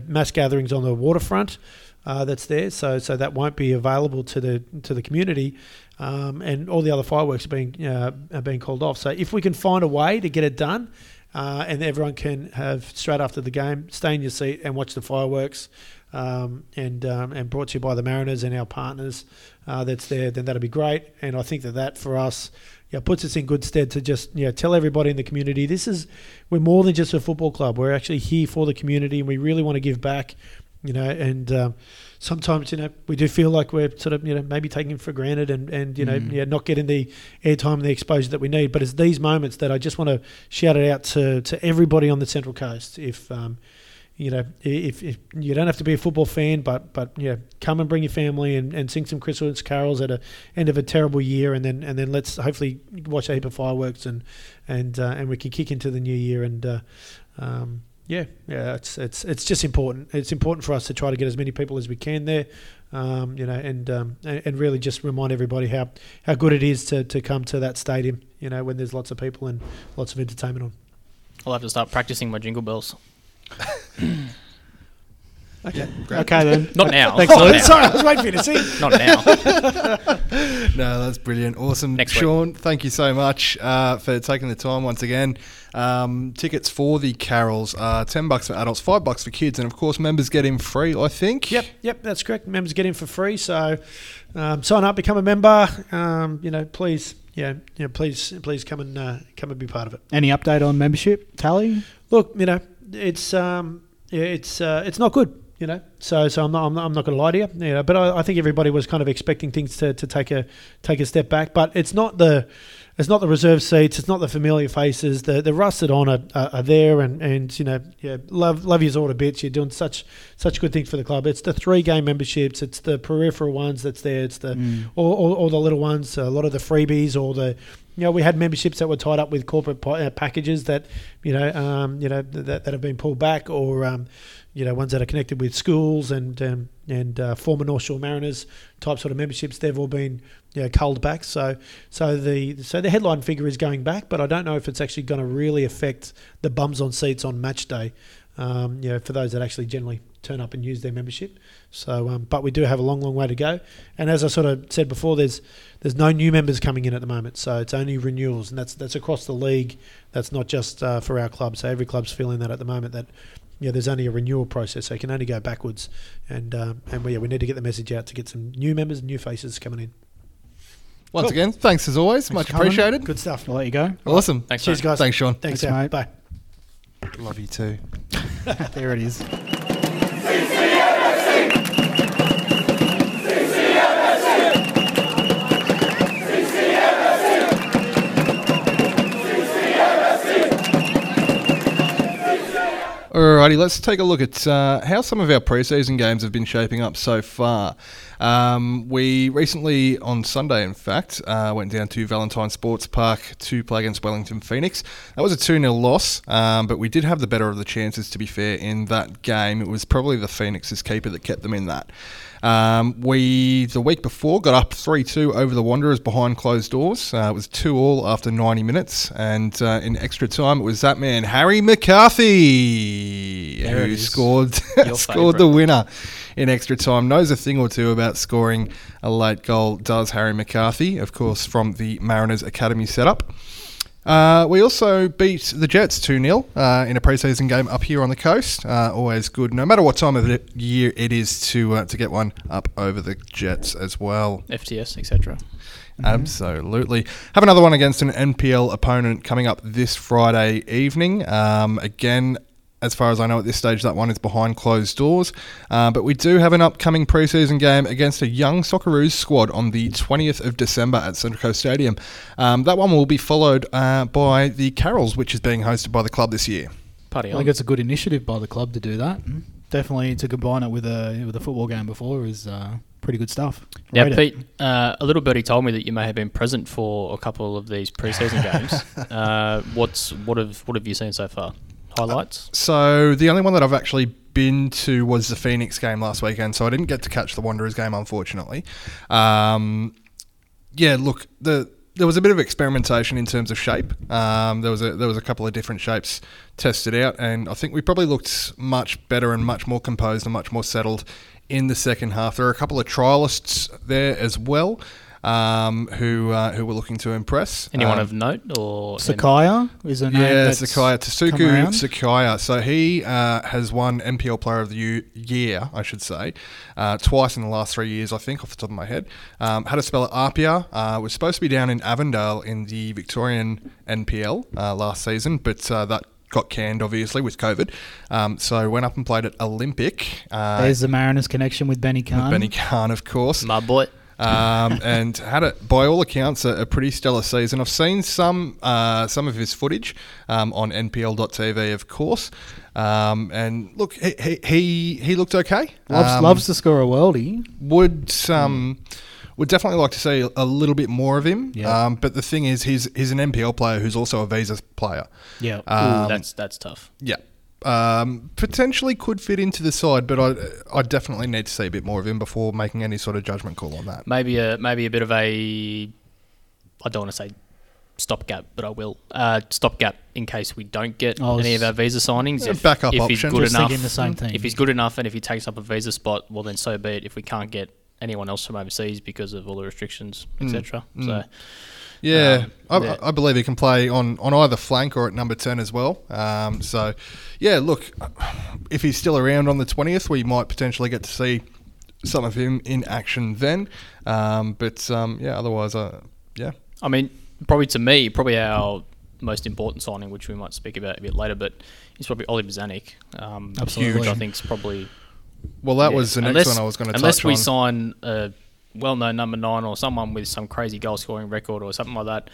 mass gatherings on the waterfront that's there, so that won't be available to the community, and all the other fireworks are being called off. So if we can find a way to get it done, and everyone can have, straight after the game, stay in your seat and watch the fireworks. And brought to you by the Mariners and our partners that's there, then that'll be great. And I think that for us, yeah, puts us in good stead to just, you know, tell everybody in the community, we're more than just a football club. We're actually here for the community, and we really want to give back, you know. And sometimes, you know, we do feel like we're sort of, you know, maybe taking it for granted and you know, yeah, not getting the airtime and the exposure that we need. But it's these moments that I just want to shout it out to everybody on the Central Coast. If you don't have to be a football fan, but yeah, come and bring your family and sing some Christmas carols at the end of a terrible year, and then let's hopefully watch a heap of fireworks and we can kick into the new year. And it's just important. It's important for us to try to get as many people as we can there, you know, and really just remind everybody how good it is to come to that stadium, you know, when there's lots of people and lots of entertainment on. I'll have to start practicing my jingle bells. Okay. Great. Okay then. Not now. Thanks. Not now. Sorry, I was waiting for you to see. Not now. No, that's brilliant. Awesome. Next Sean, week. Thank you so much for taking the time once again. Tickets for the carols are $10 for adults, $5 for kids, and of course members get in free, I think. Yep, that's correct. Members get in for free, so sign up, become a member. You know, please. Yeah, please come and be part of it. Any update on membership tally? Look, you know, it's not good, you know. So I'm not going to lie to you, you know. But I think everybody was kind of expecting things to take a step back. But it's not the reserve seats. It's not the familiar faces. The rusted on are there, and you know, yeah, love you all to bits. You're doing such good things for the club. It's the 3-game memberships. It's the peripheral ones that's there. It's the all the little ones. A lot of the freebies. All the, you know, we had memberships that were tied up with corporate packages that, you know that have been pulled back, or you know, ones that are connected with schools and former North Shore Mariners type sort of memberships. They've all been, you know, culled back. So the headline figure is going back, but I don't know if it's actually going to really affect the bums on seats on match day. You know, for those that actually generally turn up and use their membership. So, but we do have a long way to go. And as I sort of said before, there's no new members coming in at the moment, so it's only renewals, and that's across the league. That's not just for our club. So every club's feeling that at the moment, that yeah, there's only a renewal process, so you can only go backwards. And we need to get the message out to get some new members, new faces coming in. Once again, thanks as always, thanks much appreciated. Coming. Good stuff. I'll let you go. Awesome. Thanks, cheers, guys. Thanks, Sean. Thanks mate. Bye. Love you too. There it is. Alrighty, let's take a look at how some of our preseason games have been shaping up so far. We recently, on Sunday in fact, went down to Valentine Sports Park to play against Wellington Phoenix. That was a 2-0 loss, but we did have the better of the chances, to be fair, in that game. It was probably the Phoenix's keeper that kept them in that. We, the week before, got up 3-2 over the Wanderers behind closed doors. It was 2-2 after 90 minutes, and in extra time, it was that man, Harry McCarthy, who scored the winner in extra time. Knows a thing or two about scoring a late goal, does Harry McCarthy, of course, from the Mariners Academy setup. We also beat the Jets 2-0 in a preseason game up here on the coast. Always good, no matter what time of the year it is, to get one up over the Jets as well. FTS, etc. Absolutely. Have another one against an NPL opponent coming up this Friday evening. Again, as far as I know at this stage, that one is behind closed doors. But we do have an upcoming preseason game against a young Socceroos squad on the 20th of December at Central Coast Stadium. That one will be followed by the Carols, which is being hosted by the club this year. Party on. I think it's a good initiative by the club to do that. Definitely to combine it with a football game before is pretty good stuff. Now, Pete, a little birdie told me that you may have been present for a couple of these preseason games. What have you seen so far? Highlights? So the only one that I've actually been to was the Phoenix game last weekend, so I didn't get to catch the Wanderers game, unfortunately. There was a bit of experimentation in terms of shape. There was a couple of different shapes tested out, and I think we probably looked much better and much more composed and much more settled in the second half. There are a couple of trialists there as well. who were looking to impress. Anyone of note? Or Sakaya is her name. Yeah, Sakaya. Tasuku Sakaya. So he has won NPL Player of the Year, I should say, twice in the last 3 years, I think, off the top of my head. Had a spell at Apia. Was supposed to be down in Avondale in the Victorian NPL last season, but that got canned, obviously, with COVID. So went up and played at Olympic. There's the Mariners connection with Benny Khan. With Benny Khan, of course. My boy. And had, by all accounts, a pretty stellar season. I've seen some of his footage on NPL.tv, of course. And look, he looked okay. Loves to score a worldie. Would definitely like to see a little bit more of him. Yeah. But the thing is, he's an NPL player who's also a visa player. Yeah, that's tough. Yeah. Potentially could fit into the side, but I definitely need to see a bit more of him before making any sort of judgment call on that. Maybe a bit of a, I don't want to say stopgap, but I will stopgap in case we don't get any of our visa signings. Backup option. He's good enough, thinking the same thing. If he's good enough and if he takes up a visa spot, well then so be it. If we can't get anyone else from overseas because of all the restrictions, etc. So. Yeah, I believe he can play on either flank or at number 10 as well. So, yeah, look, if he's still around on the 20th, we might potentially get to see some of him in action then. Otherwise, yeah. I mean, probably our most important signing, which we might speak about a bit later, but it's probably Oli Bozanic. Absolutely. Which I think is probably... Well, that was the next one I was going to touch on. Unless we sign... well-known number 9 or someone with some crazy goal-scoring record or something like that,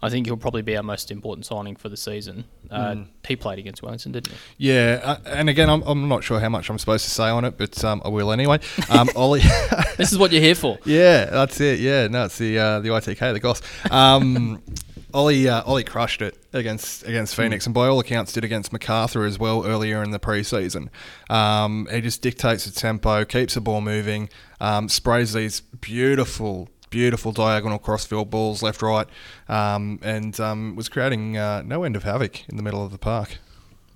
I think he'll probably be our most important signing for the season. He played against Wellington, didn't he? Yeah, and again, I'm not sure how much I'm supposed to say on it, but I will anyway. Oli, this is what you're here for. Yeah, that's it. Yeah, no, it's the ITK, the Goss. Oli crushed it against Phoenix, and by all accounts did against MacArthur as well earlier in the pre-season. He just dictates the tempo, keeps the ball moving, sprays these beautiful diagonal crossfield balls left, right, and was creating no end of havoc in the middle of the park.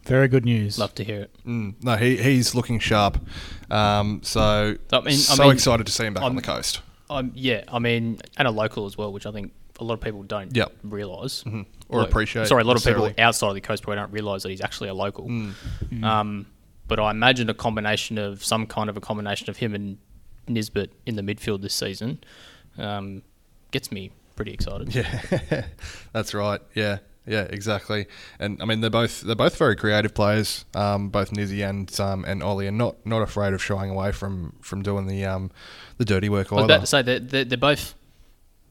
Very good news. Love to hear it. No, he's looking sharp. So excited to see him back on the coast. And a local as well, which I think a lot of people don't realise. Mm-hmm. Or appreciate. Sorry, a lot of people outside of the coast probably don't realise that he's actually a local. Mm. But I imagine a combination of him and Nisbet in the midfield this season gets me pretty excited. Yeah, that's right. Yeah, exactly. And I mean, they're both very creative players. Both Nizzy and Oli are not afraid of shying away from doing the dirty work. I was about to say they're both.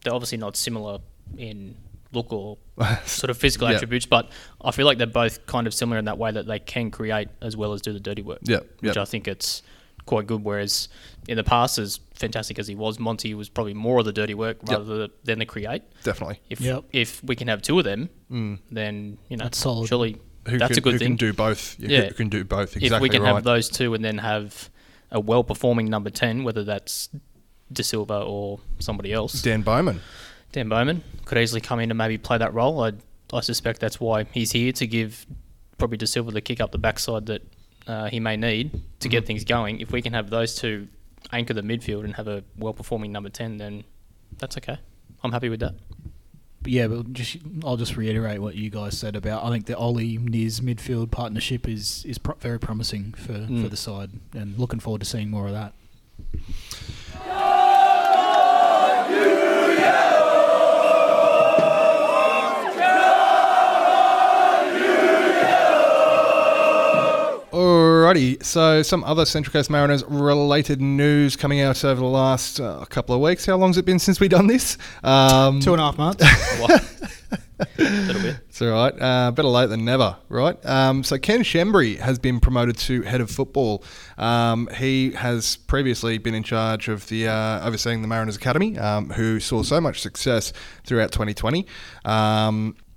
They're obviously not similar in look or sort of physical attributes, but I feel like they're both kind of similar in that way that they can create as well as do the dirty work, which I think it's quite good. Whereas in the past, as fantastic as he was, Monty was probably more of the dirty work rather than the create. Definitely. If we can have two of them, then, that's solid. Surely that's a good thing. Who can do both. Who can do both, exactly right. If we can have those two and then have a well-performing number 10, whether that's De Silva or somebody else. Dan Bowman could easily come in and maybe play that role. I suspect that's why he's here, to give probably De Silva the kick up the backside that he may need to get things going. If we can have those two anchor the midfield and have a well-performing number 10, then that's okay. I'm happy with that. Yeah, but I'll just reiterate what you guys said about, I think the Oli-Niz midfield partnership is very promising for the side, and looking forward to seeing more of that. Alrighty, so some other Central Coast Mariners related news coming out over the last couple of weeks. How long's it been since we done this? 2.5 months. Little bit. It's all right. Better late than never, right? So Ken Shembury has been promoted to head of football. He has previously been in charge of the overseeing the Mariners Academy, who saw so much success throughout 2020.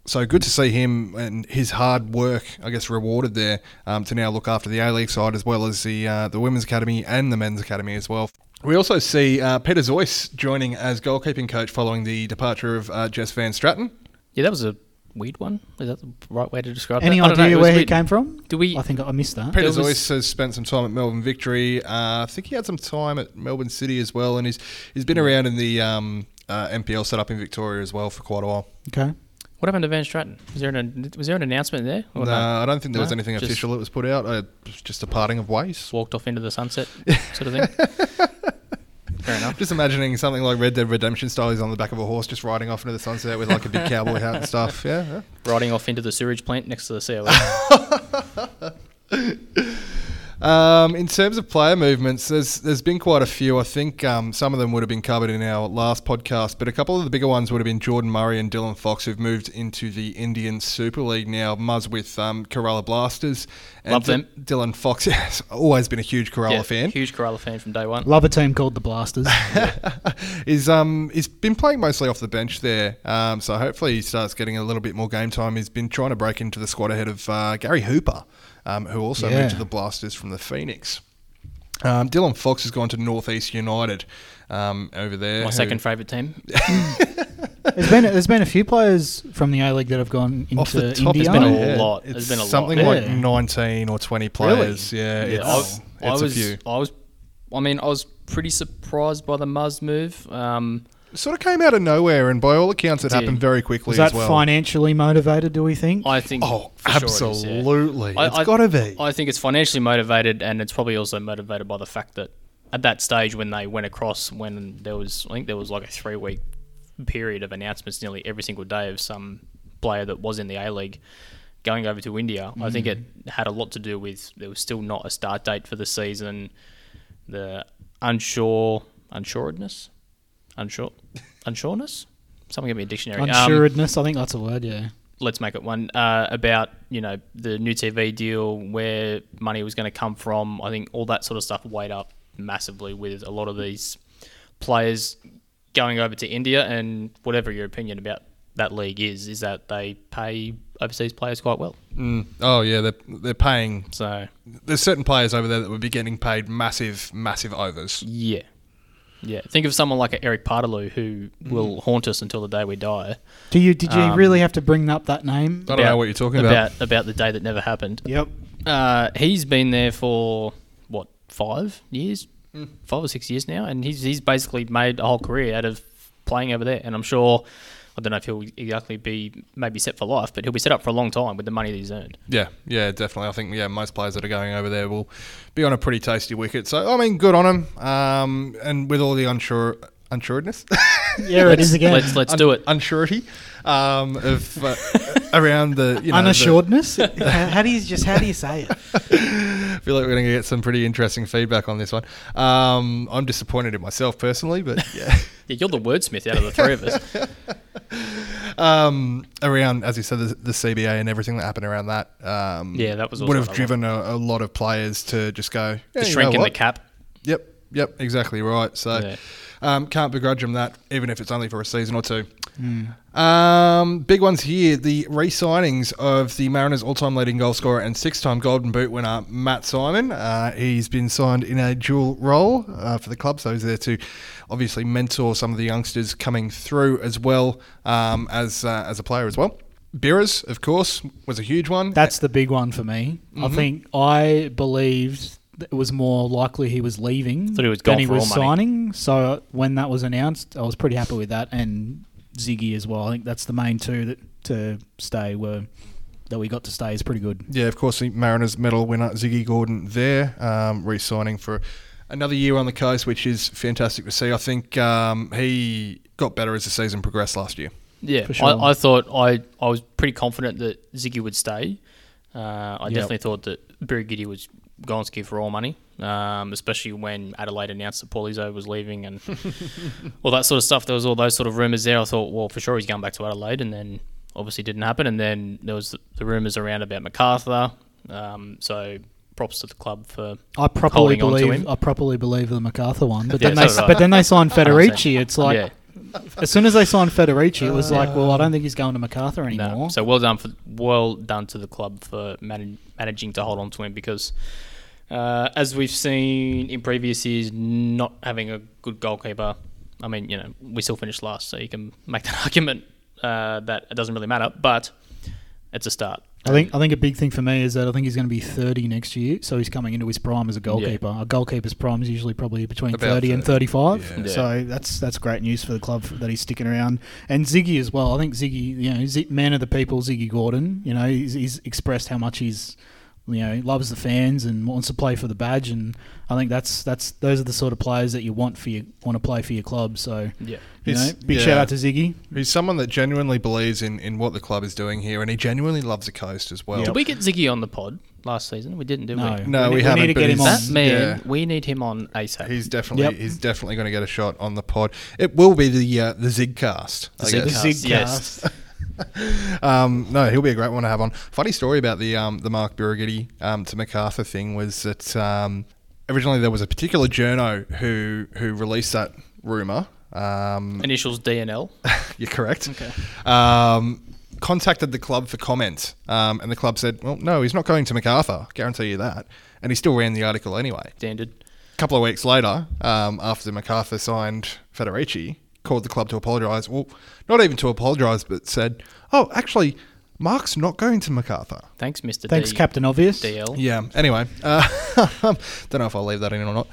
So good to see him and his hard work, I guess, rewarded there, to now look after the A-League side as well as the Women's Academy and the Men's Academy as well. We also see Peter Zois joining as goalkeeping coach following the departure of Jess Van Stratton. Yeah, that was a weird one. Is that the right way to describe it? Any idea where he came from? I think I missed that. Peter Zois has spent some time at Melbourne Victory. I think he had some time at Melbourne City as well, and he's been around in the NPL set up in Victoria as well for quite a while. Okay. What happened to Van Stratton? Was there an announcement there? No, I don't think there was anything official that was put out. Just a parting of ways. Walked off into the sunset sort of thing. Fair enough. Just imagining something like Red Dead Redemption style. He's on the back of a horse just riding off into the sunset with like a big cowboy hat and stuff. Yeah. Riding off into the sewage plant next to the CLA. In terms of player movements, there's been quite a few. I think some of them would have been covered in our last podcast, but a couple of the bigger ones would have been Jordan Murray and Dylan Fox, who've moved into the Indian Super League now, Muzz with Kerala Blasters. And love them. Dylan Fox has always been a huge Kerala fan. Huge Kerala fan from day one. Love a team called the Blasters. He's been playing mostly off the bench there, so hopefully he starts getting a little bit more game time. He's been trying to break into the squad ahead of Gary Hooper, who also moved to the Blasters from the Phoenix. Dylan Fox has gone to Northeast United over there. My second favourite team. There's been a few players from the A-League that have gone into India. There's been a lot. It's been a something lot. Like 19 or 20 players. Really? Yeah, it's a few. I was pretty surprised by the Muzz move. Sort of came out of nowhere, and by all accounts, it happened very quickly as well. Is that financially motivated, do we think? I think... Oh, absolutely. Sure it's got to be. I think it's financially motivated, and it's probably also motivated by the fact that at that stage when they went across, when there was like a 3-week period of announcements nearly every single day of some player that was in the A-League going over to India. Mm. I think it had a lot to do with there was still not a start date for the season, the unsureness? Someone give me a dictionary. Unsuredness, I think that's a word, yeah. Let's make it one. About, the new TV deal, where money was going to come from. I think all that sort of stuff weighed up massively with a lot of these players going over to India, and whatever your opinion about that league is that they pay overseas players quite well. Mm. Oh, yeah, they're paying. So there's certain players over there that would be getting paid massive, massive overs. Yeah. Yeah, think of someone like Eric Partaloo, who will haunt us until the day we die. Did you really have to bring up that name? I don't know what you're talking about. About the day that never happened. Yep. He's been there for, 5 years? 5 or 6 years now, and he's basically made a whole career out of playing over there. And I'm sure, I don't know if he'll exactly be maybe set for life, but he'll be set up for a long time with the money that he's earned. Yeah, definitely. I think most players that are going over there will be on a pretty tasty wicket. So, good on him. And with all the unsureness. Yeah, it is again. Let's do it. Unsurety of around the... unassuredness? How do you say it? I feel like we're going to get some pretty interesting feedback on this one. I'm disappointed in myself personally, but yeah. Yeah, you're the wordsmith out of the three of us. Around, as you said, the CBA and everything that happened around that that was would have driven a lot of players to just go... Yeah, the shrink in the cap. Yep, exactly right. So can't begrudge them that, even if it's only for a season or two. Mm. Big ones here, the re-signings of the Mariners' all-time leading goal scorer and 6-time Golden Boot winner, Matt Simon. He's been signed in a dual role for the club, so he's there to obviously mentor some of the youngsters coming through as well as a player as well. Beerers, of course, was a huge one. That's the big one for me. Mm-hmm. I believed... It was more likely he was leaving than he was signing. So when that was announced, I was pretty happy with that, and Ziggy as well. I think that's the main two that we got to stay is pretty good. Yeah, of course, the Mariners medal winner, Ziggy Gordon there, re-signing for another year on the coast, which is fantastic to see. I think he got better as the season progressed last year. Yeah, for sure. I thought I was pretty confident that Ziggy would stay. Definitely thought that Birigidi was... Gonski for all money, especially when Adelaide announced that Paulizo was leaving and all that sort of stuff. There was all those sort of rumours there. I thought, well, for sure he's going back to Adelaide, and then obviously didn't happen. And then there was the rumours around about MacArthur. So props to the club for holding on to him. I properly believe the MacArthur one, but then they signed Federici. It's like. Yeah. As soon as they signed Federici, it was like, well, I don't think he's going to MacArthur anymore. No. So well done to the club for managing to hold on to him, because as we've seen in previous years, not having a good goalkeeper, we still finished last, so you can make that argument that it doesn't really matter, but it's a start. I think a big thing for me is that I think he's going to be 30 next year, so he's coming into his prime as a goalkeeper. Yeah. A goalkeeper's prime is usually probably between 30 and 35, yeah. So that's great news for the club that he's sticking around. And Ziggy as well. I think Ziggy, you know, man of the people, Ziggy Gordon. You know, he's expressed how much he's, you know, loves the fans and wants to play for the badge, and I think those are the sort of players that you want to play for your club. So big shout out to Ziggy. He's someone that genuinely believes in what the club is doing here, and he genuinely loves the coast as well. Yep. Did we get Ziggy on the pod last season? We didn't, did we? No, we haven't. We need to get him on. That man, we need him on ASAP. He's definitely going to get a shot on the pod. It will be the Zigcast. Yes. No, he'll be a great one to have on. Funny story about the Mark Birighetti to MacArthur thing was that originally there was a particular journo who released that rumour. Initials DNL. You're correct. Okay. Contacted the club for comment, and the club said, well, no, he's not going to MacArthur, guarantee you that. And he still ran the article anyway. Standard. A couple of weeks later, after MacArthur signed Federici, called the club to apologise. Well, not even to apologise, but said, oh, actually, Mark's not going to MacArthur. Thanks, Mr. Thanks, Captain Obvious. DL. Yeah, anyway. Don't know if I'll leave that in or not.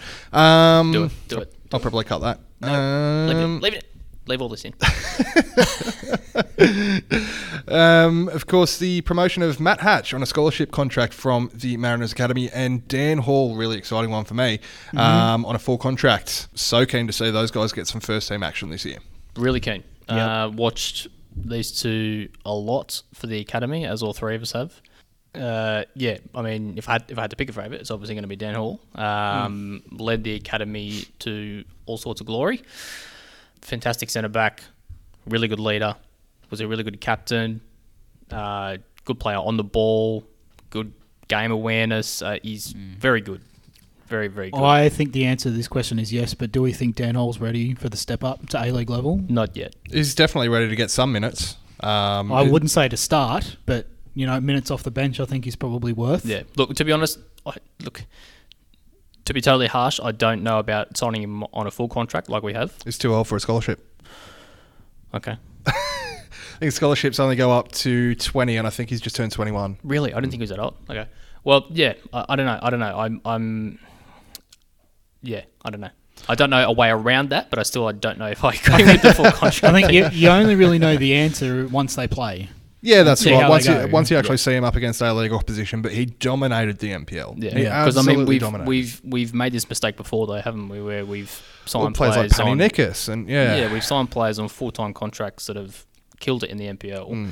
Do it. I'll probably cut that. No, leave it. Leave all this in. Of course, the promotion of Matt Hatch on a scholarship contract from the Mariners Academy, and Dan Hall, really exciting one for me, on a full contract. So keen to see those guys get some first-team action this year. Really keen. Yep. Watched these two a lot for the Academy, as all three of us have. I mean, if I had to pick a favourite, it's obviously going to be Dan Hall. Led the Academy to all sorts of glory. Fantastic centre-back, really good leader, was a really good captain, good player on the ball, good game awareness. He's very good, very, very good. I think the answer to this question is yes, but do we think Dan Hall's ready for the step-up to A-League level? Not yet. He's definitely ready to get some minutes. I wouldn't say to start, but, you know, minutes off the bench I think he's probably worth. Yeah, look, to be honest, to be totally harsh, I don't know about signing him on a full contract like we have. It's too old for a scholarship. Okay. I think scholarships only go up to 20, and I think he's just turned 21. Really? I didn't think he was that old. Okay. Well, yeah. I don't know. I don't know. I don't know a way around that, but I don't know if I agree with the full contract. I think you only really know the answer once they play. Yeah, that's right. Once you actually see him up against A-League opposition, but he dominated the NPL. Yeah, because I mean, we've made this mistake before, though, haven't we? Where we've signed players like Paninikis we've signed players on full-time contracts that have killed it in the NPL.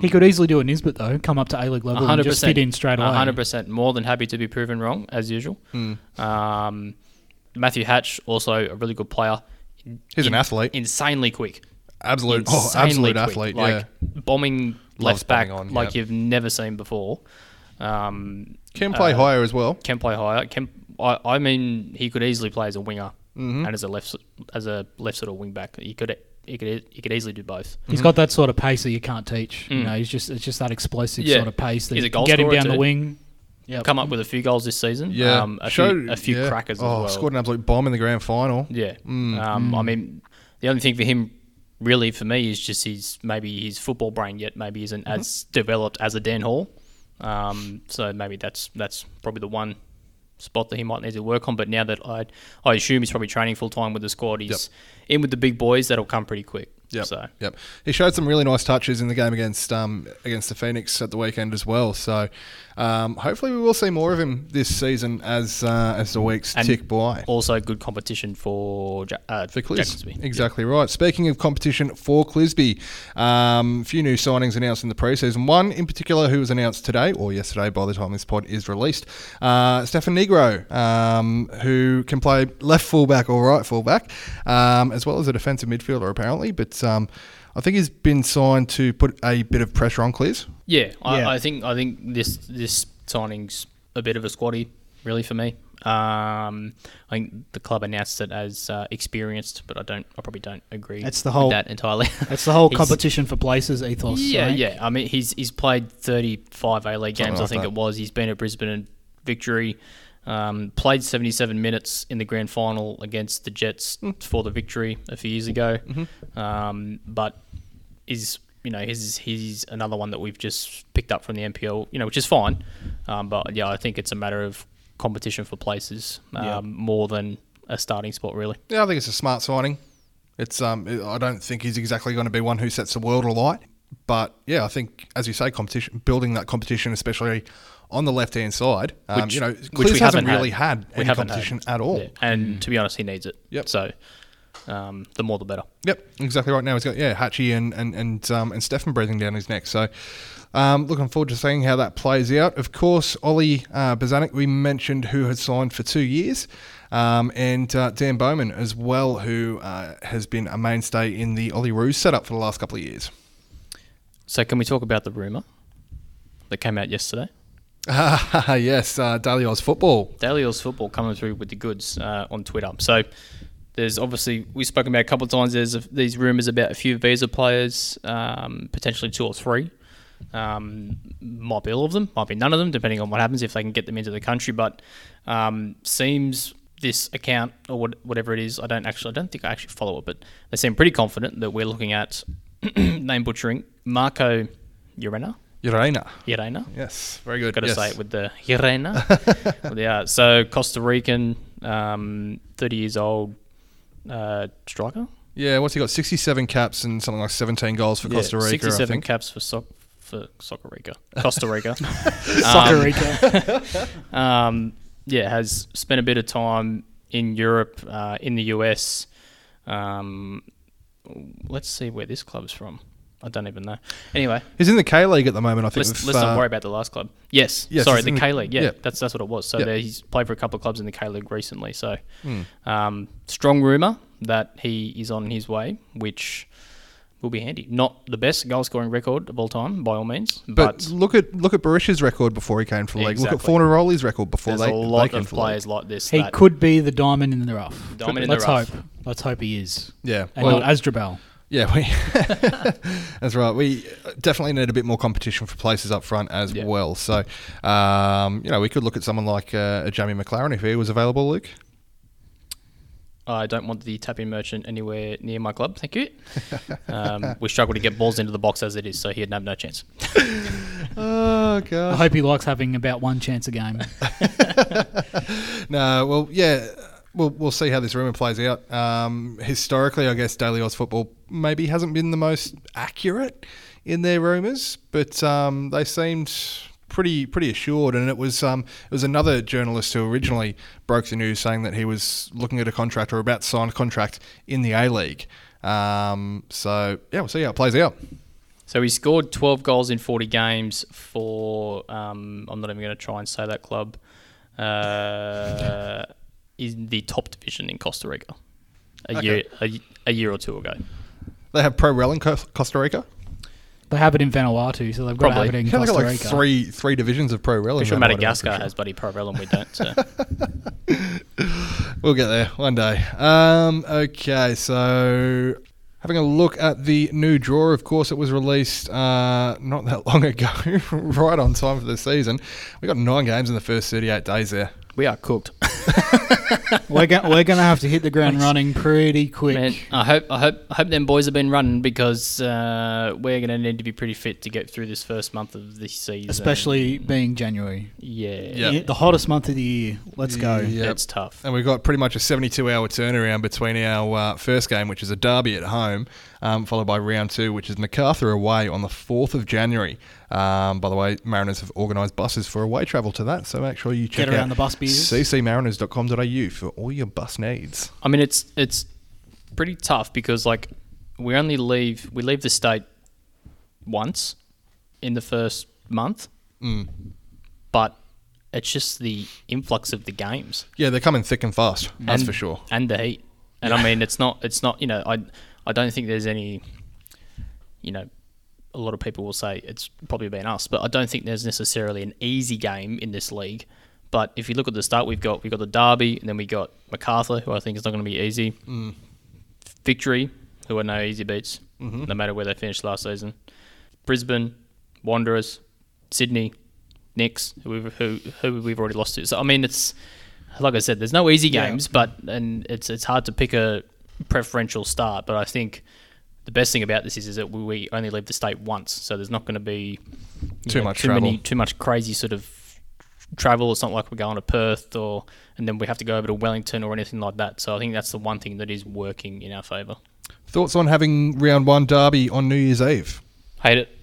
He could easily do a Nisbet though, come up to A-League level and just fit in straight away. 100%, more than happy to be proven wrong as usual. Matthew Hatch, also a really good player. He's an athlete, insanely quick. Absolute athlete, like bombing left back like you've never seen before. Can play higher as well. I mean, he could easily play as a winger and as a left sort of wing back. He could easily do both. He's got that sort of pace that you can't teach. You know, it's just that explosive sort of pace that you can get him down the wing. Yep. Come up with a few goals this season. Yeah, a few crackers as well. Scored an absolute bomb in the grand final. Yeah, I mean, the only thing for him, really, for me, is just his football brain yet maybe isn't as developed as a Dan Hall. So maybe that's probably the one spot that he might need to work on. But now that I assume he's probably training full time with the squad, he's in with the big boys. That'll come pretty quick. Yep. He showed some really nice touches in the game against the Phoenix at the weekend as well. So hopefully we will see more of him this season as the weeks tick by. Also, good competition for Clisby. Exactly right. Speaking of competition for Clisby, a few new signings announced in the preseason. One in particular, who was announced today or yesterday, by the time this pod is released, Stefan Negro, who can play left fullback or right fullback, as well as a defensive midfielder apparently, but. I think he's been signed to put a bit of pressure on Clears. Yeah, I think this signing's a bit of a squatty, really, for me. I think the club announced it as experienced, but I probably don't agree with that entirely. It's the whole competition for places ethos. Yeah, right? I mean, he's played 35 A-League games, it was. He's been at Brisbane Victory, played 77 minutes in the grand final against the Jets for the Victory a few years ago, but is you know, he's another one that we've just picked up from the NPL, you know, which is fine. But yeah, I think it's a matter of competition for places more than a starting spot, really. Yeah, I think it's a smart signing. It's I don't think he's exactly going to be one who sets the world alight. But yeah, I think, as you say, competition, building that competition, especially on the left-hand side, which, you know, Clears hasn't really had any competition at all. Yeah. And to be honest, he needs it. Yep. So the more the better. Yep, exactly right. Now he's got, Hatchie and Stefan breathing down his neck. So looking forward to seeing how that plays out. Of course, Oli Bozanic, we mentioned, who had signed for 2 years. And Dan Bowman as well, who has been a mainstay in the Oli Roos setup for the last couple of years. So can we talk about the rumour that came out yesterday? Yes, Daily Oz Football. Daily Oz Football coming through with the goods on Twitter. So there's obviously, we've spoken about a couple of times, there's these rumours about a few Visa players, potentially 2 or 3. Might be all of them, might be none of them, depending on what happens if they can get them into the country. But seems... this account or whatever it is, I don't think I follow it, but they seem pretty confident that we're looking at name butchering Marco Urena. Urena. Yes, very good. Got to say it with the Urena. Yeah. So Costa Rican, 30 years old, striker. Yeah. What's he got? 67 caps and something like 17 goals for Costa Rica. 67 I think. Caps for Costa Rica. Yeah, has spent a bit of time in Europe, in the US. Let's see where this club's from. I don't even know. Anyway. He's in the K-League at the moment, I think. Let's not worry about the last club. Yes sorry, the K-League. Yeah, that's what it was. So he's played for a couple of clubs in the K-League recently. So strong rumour that he is on his way, which... will be handy. Not the best goal-scoring record of all time, by all means. But look at Barisha's record before he came to the league. Exactly. Look at Fornaroli's record before they came to the league. There's a lot of players like this. He could be the diamond in the rough. Let's hope. Let's hope he is. Yeah. And not Asdrubal. Yeah. That's right. We definitely need a bit more competition for places up front as well. So, you know, we could look at someone like a Jamie McLaren if he was available, Luke. I don't want the tap-in merchant anywhere near my club, thank you. We struggle to get balls into the box as it is, so he'd have no chance. Oh, God. I hope he likes having about one chance a game. No, well, yeah, we'll see how this rumour plays out. Historically, I guess Daily Oz Football maybe hasn't been the most accurate in their rumours, but they seemed... pretty assured, and it was another journalist who originally broke the news saying that he was looking at a contract or about to sign a contract in the A-League. So, yeah, we'll see how it plays out. So he scored 12 goals in 40 games for, I'm not even going to try and say that club, in the top division in Costa Rica a year or two ago. They have Pro Rel in Costa Rica? They have it in Vanuatu, so they've got to have it in Costa Rica. Like three divisions of Pro Rel. I'm sure Madagascar has, buddy, Pro Rel, and we don't. So. We'll get there one day. Okay, so having a look at the new draw. Of course, it was released not that long ago, right on time for the season. We got 9 games in the first 38 days there. We are cooked. We're going to have to hit the ground running pretty quick. Man, I hope them boys have been running, because we're going to need to be pretty fit to get through this first month of the season. Especially being January. Yeah. Yep. The hottest month of the year. Let's go. Yep. It's tough. And we've got pretty much a 72-hour turnaround between our first game, which is a derby at home, followed by round 2, which is MacArthur away on the 4th of January. By the way, Mariners have organised buses for away travel to that, so make sure you check out the bus ccmariners.com.au for all your bus needs. I mean, it's pretty tough because, like, we only leave the state once in the first month, but it's just the influx of the games. Yeah, they're coming thick and fast, that's for sure. And the heat. And I mean, it's not, you know, I don't think there's any, you know, a lot of people will say it's probably been us, but I don't think there's necessarily an easy game in this league. But if you look at the start, we've got the derby, and then we got MacArthur, who I think is not going to be easy. Victory, who are no easy beats, no matter where they finished last season. Brisbane, Wanderers, Sydney, Knicks, who we've already lost to. So I mean, it's like I said, there's no easy games, but it's hard to pick a preferential start. But I think the best thing about this is that we only leave the state once, so there's not going to be too much crazy sort of travel. It's not like we're going to Perth and then we have to go over to Wellington or anything like that. So I think that's the one thing that is working in our favour. Thoughts on having round one derby on New Year's Eve? Hate it.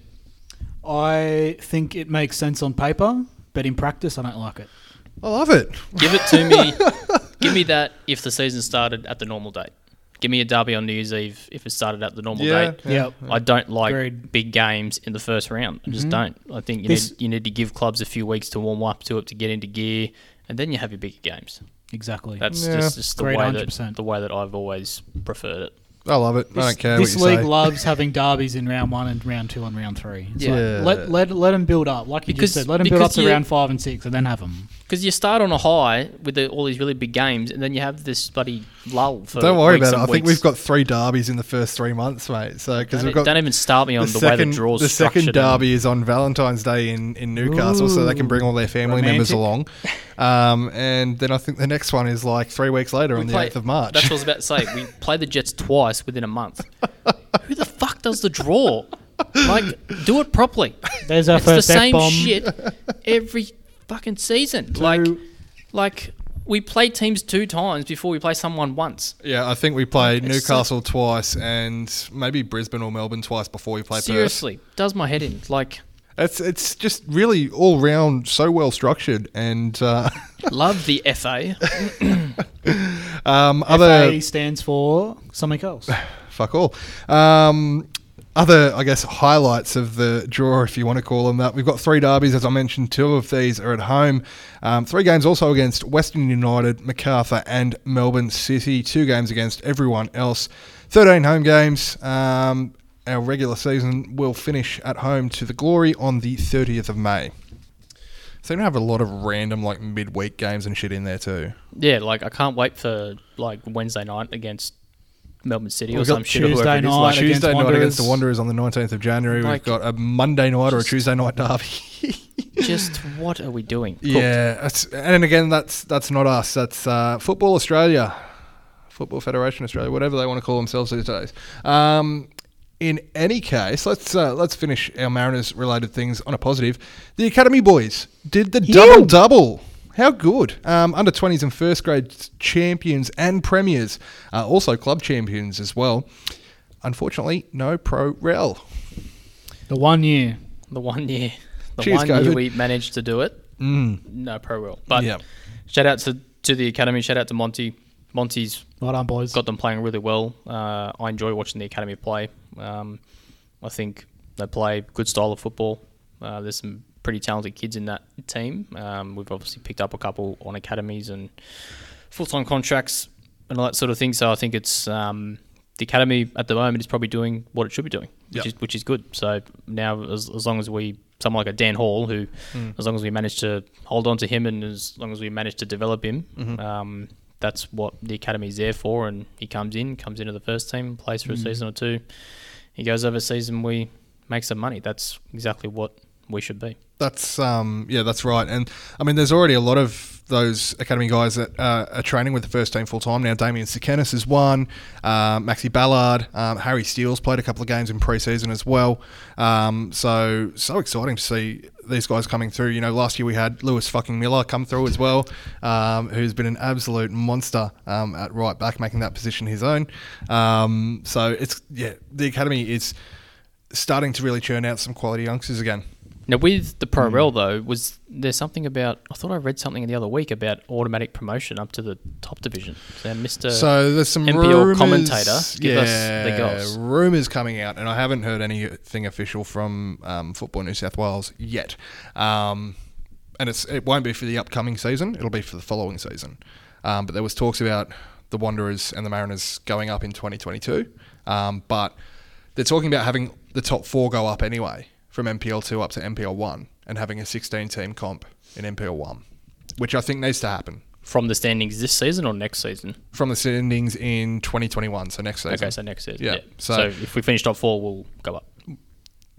I think it makes sense on paper, but in practice, I don't like it. I love it. Give it to me. Give me that if the season started at the normal date. Give me a derby on New Year's Eve if it started at the normal date. Yeah. I don't like big games in the first round. I just don't. I think you need to give clubs a few weeks to warm up to it, to get into gear, and then you have your bigger games. Exactly. That's just the way that I've always preferred it. I love it. I don't care what you say. This league loves having derbies in round one and round two and round three. It's like, let them build up. Like you just said, let them build up to round 5 and 6 and then have them. Because you start on a high with all these really big games and then you have this bloody lull for Don't worry about it. I think we've got 3 derbies in the first 3 months, mate. So don't even start me on the way the draws. The second derby is on Valentine's Day in Newcastle, so they can bring all their family members along. And then I think the next one is like 3 weeks later on the 8th of March. That's what I was about to say. We play the Jets twice within a month. Who the fuck does the draw? Like, do it properly. There's our first F-bomb. It's the same shit every fucking season. Like we play teams 2 times before we play someone once. Yeah, I think we played Newcastle twice and maybe Brisbane or Melbourne twice before we played Perth. Seriously, does my head in. Like... It's just really all round so well structured and love the FA. FA stands for something else. Fuck all. Other, I guess, highlights of the draw, if you want to call them that. We've got 3 derbies, as I mentioned. 2 of these are at home. 3 games also against Western United, MacArthur and Melbourne City. 2 games against everyone else. 13 home games. Our regular season will finish at home to the Glory on the 30th of May. So you don't have a lot of random like midweek games and shit in there too. Yeah, like I can't wait for like Wednesday night against Melbourne City or some shit. Tuesday night against the Wanderers on the 19th of January. Like, we've got a Monday night or a Tuesday night derby. Just what are we doing? Cooked. Yeah, and again, that's not us. That's Football Australia, Football Federation Australia, whatever they want to call themselves these days. In any case, let's finish our Mariners-related things on a positive. The Academy boys did the double-double. How good. Under-20s and first-grade champions and premiers. Also club champions as well. Unfortunately, no pro-rel. The one year. The one year we managed to do it. No pro-rel. But shout-out to the Academy. Shout-out to Monty. Monty's right on, boys. Got them playing really well. I enjoy watching the Academy play. I think they play good style of football. There's some pretty talented kids in that team. We've obviously picked up a couple on academies and full-time contracts and all that sort of thing. So I think it's the Academy at the moment is probably doing what it should be doing, which is good. So now as long as someone like a Dan Hall, who as long as we manage to hold on to him and as long as we manage to develop him, that's what the Academy's there for, and he comes into the first team, plays for a season or two. He goes overseas and we make some money. That's exactly what we should be. That's that's right. And, I mean, there's already a lot of those Academy guys that are training with the first team full-time now. Damien Sikenis is one. Maxi Ballard. Harry Steele's played a couple of games in pre-season as well. So exciting to see these guys coming through. You know, last year we had Lewis fucking Miller come through as well, who's been an absolute monster at right back, making that position his own. So the Academy is starting to really churn out some quality youngsters again. Now, with the pro rel though, was there something about? I thought I read something the other week about automatic promotion up to the top division. So, Mr. So there's some NPL rumors, commentator. Give us the goals. Rumors coming out, and I haven't heard anything official from Football New South Wales yet. And it won't be for the upcoming season; it'll be for the following season. But there was talks about the Wanderers and the Mariners going up in 2022. But they're talking about having the top 4 go up anyway, from NPL 2 up to NPL 1 and having a 16-team comp in NPL 1, which I think needs to happen. From the standings this season or next season? From the standings in 2021, so next season. Okay, so next season. Yeah. So if we finish top 4, we'll go up,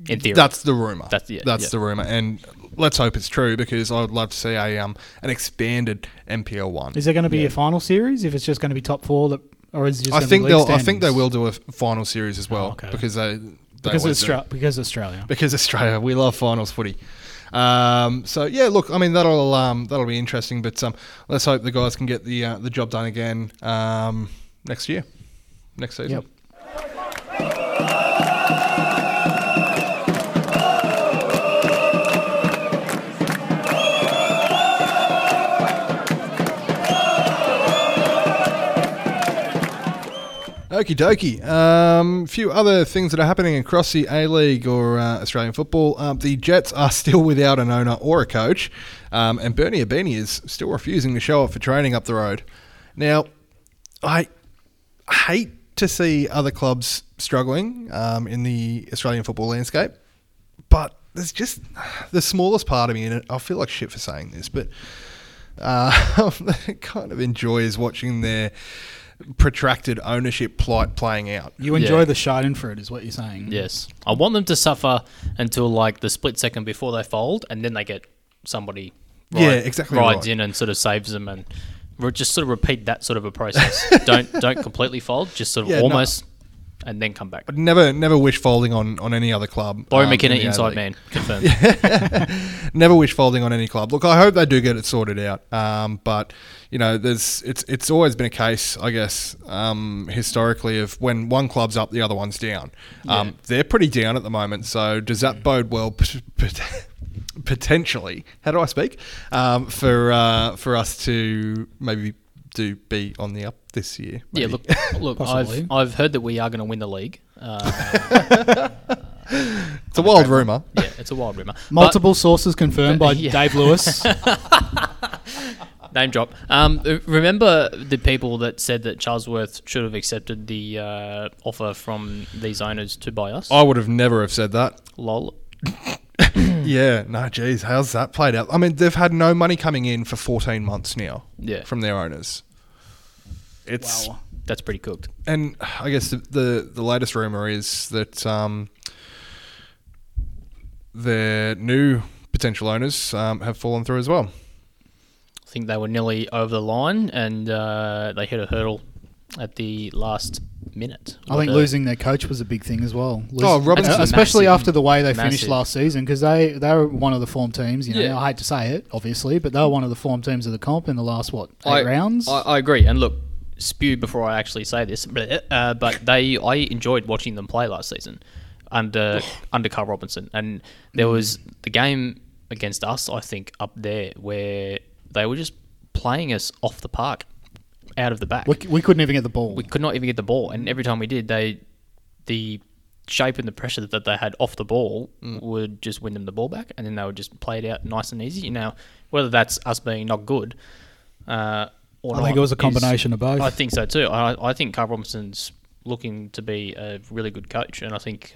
in theory. That's the rumour. That's the rumour. And let's hope it's true, because I would love to see an expanded NPL 1. Is there going to be a final series if it's just going to be top 4 that or is it just? I think they will do a final series as well because Australia. Because Australia, we love finals footy. So yeah, look, I mean that'll be interesting, but let's hope the guys can get the job done again next year, next season. Yep. Okie dokie. A few other things that are happening across the A-League or Australian football. The Jets are still without an owner or a coach, and Bernie Abini is still refusing to show up for training up the road. Now, I hate to see other clubs struggling in the Australian football landscape, but there's just the smallest part of me, and I feel like shit for saying this, but I kind of enjoys watching their protracted ownership plight playing out. You enjoy the schadenfreude is what you're saying. Yes. I want them to suffer until like the split second before they fold, and then they get somebody rides in and sort of saves them, and just sort of repeat that sort of a process. don't completely fold, just sort of almost and then come back. I'd never wish folding on any other club. Barry McKinnon, inside man, confirmed. Never wish folding on any club. Look, I hope they do get it sorted out. But you know, it's always been a case, I guess, historically, of when one club's up, the other one's down. They're pretty down at the moment. So does that bode well? Potentially, how do I speak? For us to maybe be on the up this year. Maybe. Yeah, look, I've heard that we are going to win the league. It's a wild rumour. Yeah, it's a wild rumour. Multiple sources confirmed by Dave Lewis. Name drop. Remember the people that said that Charlesworth should have accepted the offer from these owners to buy us? I would have never have said that. Lol. Yeah, no, geez, how's that played out? I mean, they've had no money coming in for 14 months now from their owners. Wow, that's pretty cooked. And I guess the latest rumour is that their new potential owners have fallen through as well. I think they were nearly over the line, and they hit a hurdle at the last minute. I think losing their coach was a big thing as well. Robinson, especially after the way they finished last season, because they were one of the form teams. You know, I hate to say it, obviously, but they were one of the form teams of the comp in the last eight rounds. I agree, and look, spew before I actually say this, but I enjoyed watching them play last season under Carl Robinson, and there was the game against us, I think, up there where they were just playing us off the park. Out of the back. We couldn't even get the ball. We could not even get the ball. And every time we did, the shape and the pressure that they had off the ball would just win them the ball back, and then they would just play it out nice and easy. Now, whether that's us being not good or not... I think it was a combination of both. I think so too. I think Carl Robinson's looking to be a really good coach, and I think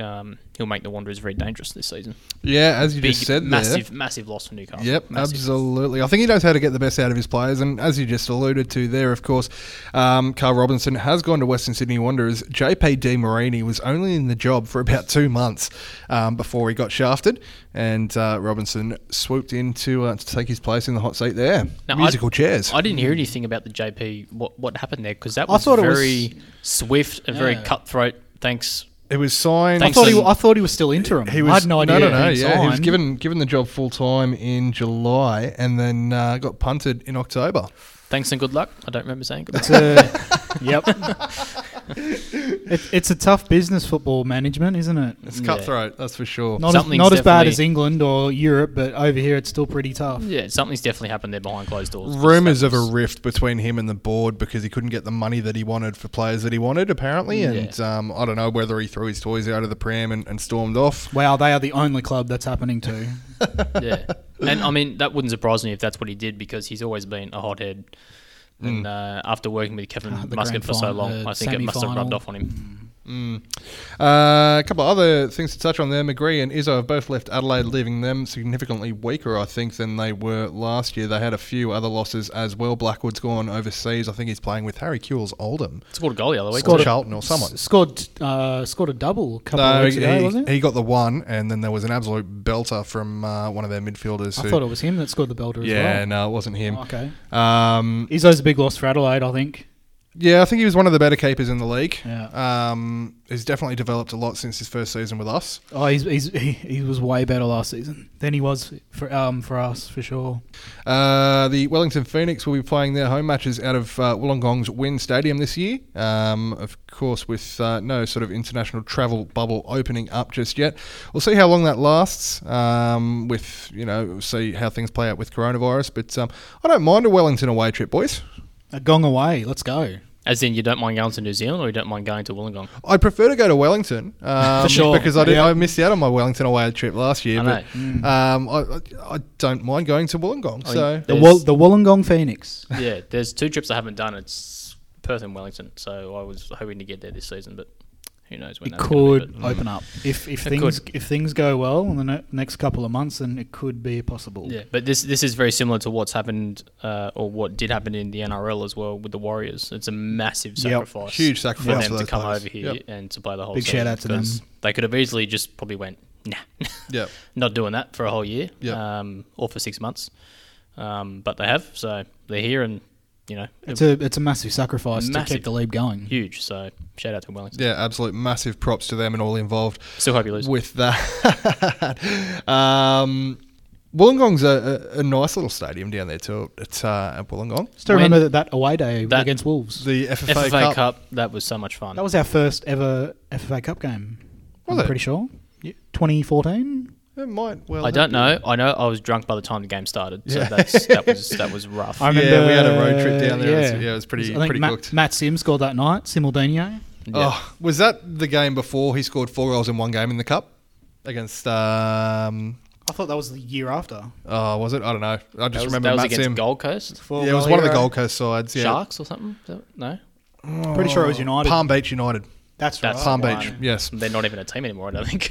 he'll make the Wanderers very dangerous this season. Yeah, as you just said there. Massive loss for Newcastle. Yep, absolutely. I think he knows how to get the best out of his players, and as you just alluded to there, of course, Carl Robinson has gone to Western Sydney Wanderers. JP Di Marini was only in the job for about 2 months before he got shafted, and Robinson swooped in to take his place in the hot seat there. Now, chairs. I didn't hear anything about the JP, what happened there, because that was very swift and very cutthroat. Thanks. It was signed. I thought he was still interim. I had no idea. No. Yeah, he was given the job full time in July, and then got punted in October. Thanks and good luck. I don't remember saying good luck. Yep. It's a tough business, football management, isn't it? It's cutthroat, that's for sure. Not as bad as England or Europe, but over here it's still pretty tough. Yeah, something's definitely happened there behind closed doors. Rumours of a rift between him and the board because he couldn't get the money that he wanted for players that he wanted, apparently. And I don't know whether he threw his toys out of the pram and stormed off. Wow, they are the only club that's happening to. Yeah. And I mean, that wouldn't surprise me if that's what he did, because he's always been a hothead. And after working with Kevin Muscat for so long, I think it must have rubbed off on him. A couple of other things to touch on there. McGree and Izzo have both left Adelaide, leaving them significantly weaker, I think, than they were last year. They had a few other losses as well. Blackwood's gone overseas. I think he's playing with Harry Kewell's Oldham. Scored a goal the other week. Scored Charlton or someone. Scored a double a couple of weeks ago, wasn't it? He got the one, and then there was an absolute belter from one of their midfielders. I thought it was him that scored the belter as well. Yeah, no, it wasn't him. Oh, okay. Izzo's a big loss for Adelaide, I think. Yeah, I think he was one of the better keepers in the league. Yeah. He's definitely developed a lot since his first season with us. Oh, he was way better last season than he was for us, for sure. The Wellington Phoenix will be playing their home matches out of Wollongong's Wynn Stadium this year. Of course, with no sort of international travel bubble opening up just yet. We'll see how long that lasts, with, you know, we'll see how things play out with coronavirus. But I don't mind a Wellington away trip, boys. A gong away. Let's go. As in, you don't mind going to New Zealand, or you don't mind going to Wollongong? I'd prefer to go to Wellington. For sure. Because I missed out on my Wellington away trip last year. I know. But, I don't mind going to Wollongong. So the Wollongong Phoenix. Yeah, there's two trips I haven't done. It's Perth and Wellington. So I was hoping to get there this season, but who knows when it could open up. If things go well in the next couple of months, then it could be possible. Yeah, but this is very similar to what's happened or what did happen in the NRL as well with the Warriors. It's a massive sacrifice, huge sacrifice for them to come over here and to play the whole season. Big shout out to them. They could have easily just probably went nah, not doing that for a whole year, or for 6 months. But they have, so they're here and. You know, it's a massive sacrifice to keep the league going. Huge, so shout out to Wellington. Yeah, absolute massive props to them and all involved. Still hope you lose with that. Wollongong's a nice little stadium down there too. It's at Wollongong. Still remember that away day against Wolves, the FFA Cup. That was so much fun. That was our first ever FFA Cup game. I'm pretty sure. Yeah. 2014. It might well. I don't know. I know I was drunk by the time the game started, so that was rough. I remember we had a road trip down there. Yeah, it was pretty cooked. Matt Sims scored that night. Simaldinho. Yeah. Oh, was that the game before he scored 4 goals in one game in the cup against? I thought that was the year after. Oh, was it? I don't know. I just remember that was Matt against Sim. Gold Coast. Yeah, it was one of the Gold Coast sides. Yeah. Sharks or something? No. Pretty sure it was United. Palm Beach United. That's right. Palm Beach, yes. They're not even a team anymore, I don't think.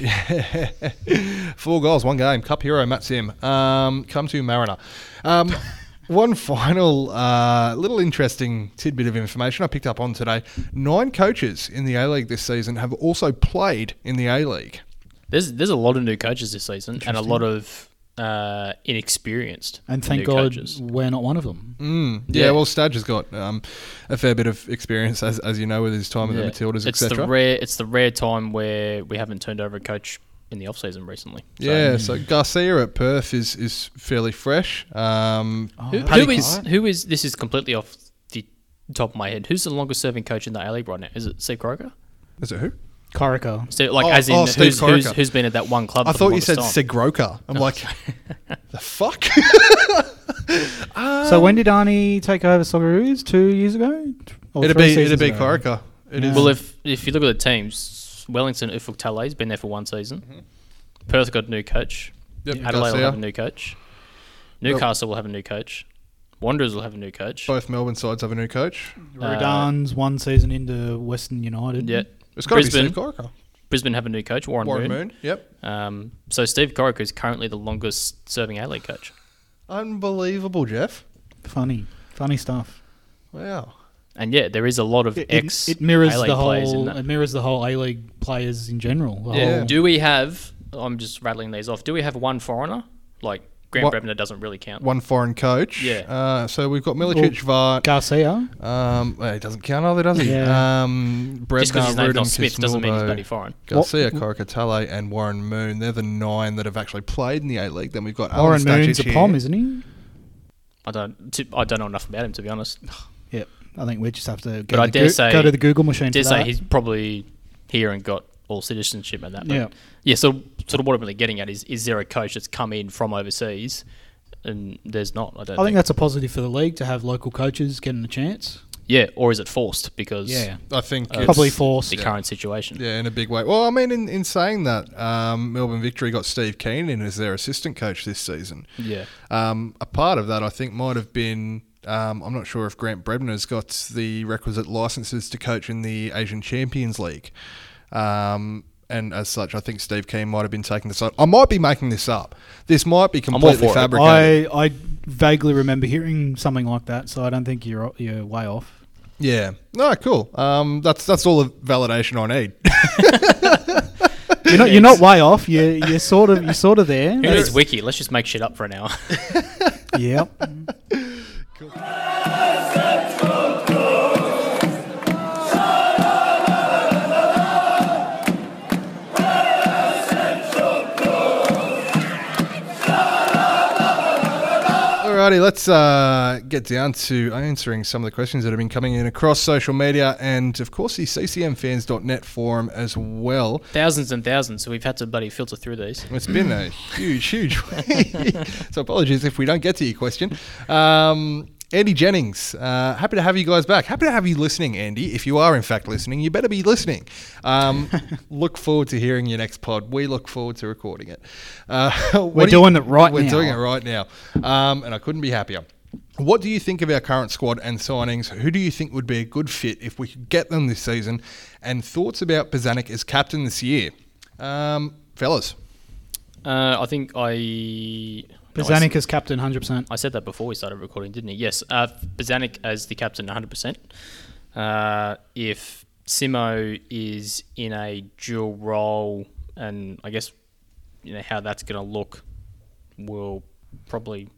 4 goals, 1 game. Cup hero, Matt Sim. Come to Mariner. One final little interesting tidbit of information I picked up on today. 9 coaches in the A-League this season have also played in the A-League. There's a lot of new coaches this season and a lot of... inexperienced and thank God coaches. We're not one of them. Well, Stadge has got a fair bit of experience, as you know, with his time at the Matildas, etc. It's the rare time where we haven't turned over a coach in the off-season recently. So Garcia at Perth is fairly fresh. Who is this is completely off the top of my head. Who's the longest serving coach in the A-League right now? Is it Steve Corica? Is it who? Corica. So, who's been at that one club? I thought you said Segroka. I'm like, the fuck? So when did Arnie take over Socceroos? 2 years ago? It'd be Corica. Well, if you look at the teams, Wellington Ufuk-Tale's been there for 1 season. Mm-hmm. Perth got a new coach. Yep. Adelaide will have a new coach. Newcastle will have a new coach. Wanderers will have a new coach. Both Melbourne sides have a new coach. Rudan's 1 season into Western United. Yeah. It's got to be Steve Corica. Brisbane have a new coach, Warren Moon. Yep. So Steve Corica is currently the longest serving A-League coach. Unbelievable, Jeff. Funny stuff. Wow. And there is a lot of it mirrors the whole A-League players in general. Do we have? I'm just rattling these off. Do we have one foreigner? Like Grant Brebner doesn't really count. One foreign coach. Yeah. So we've got Milicic, Vart. Garcia. He doesn't count either, does he? Yeah. Brebner, just because his name's not Smith doesn't mean he's bloody foreign. Garcia, Corica, Tale and Warren Moon. They're the 9 that have actually played in the A-League. Then we've got Warren Moon's a POM, isn't he? I don't know enough about him, to be honest. Yeah. I think we just have to go to the Google machine. I dare say he's probably here and got all citizenship at that point. Yeah, so sort of what I'm really getting at is there a coach that's come in from overseas? And there's not, I think that's a positive for the league to have local coaches getting a chance. Yeah, or is it forced? Because I think it's probably forced. The current situation. Yeah, in a big way. Well, I mean, in saying that, Melbourne Victory got Steve Keane in as their assistant coach this season. Yeah. A part of that, I think, might have been... I'm not sure if Grant Brebner's got the requisite licenses to coach in the Asian Champions League. And as such, I think Steve Keane might have been taking this up. I might be making this up. This might be completely fabricated. I vaguely remember hearing something like that, so I don't think you're way off. Yeah. No, cool. That's all the validation I need. You're not way off. You're sort of there. Here's Wiki. Let's just make shit up for an hour. Yep. Cool. Alrighty, let's get down to answering some of the questions that have been coming in across social media and, of course, the ccmfans.net forum as well. Thousands and thousands, so we've had to, buddy, filter through these. It's been a huge week, so apologies if we don't get to your question. Andy Jennings, happy to have you guys back. Happy to have you listening, Andy. If you are, in fact, listening, you better be listening. Look forward to hearing your next pod. We look forward to recording it. We're doing it right now. And I couldn't be happier. What do you think of our current squad and signings? Who do you think would be a good fit if we could get them this season? And thoughts about Bozanic as captain this year? Fellas. Bozanic as captain, 100%. I said that before we started recording, didn't he? Yes, Bozanic as the captain, 100%. If Simo is in a dual role, and I guess how that's going to look, we'll probably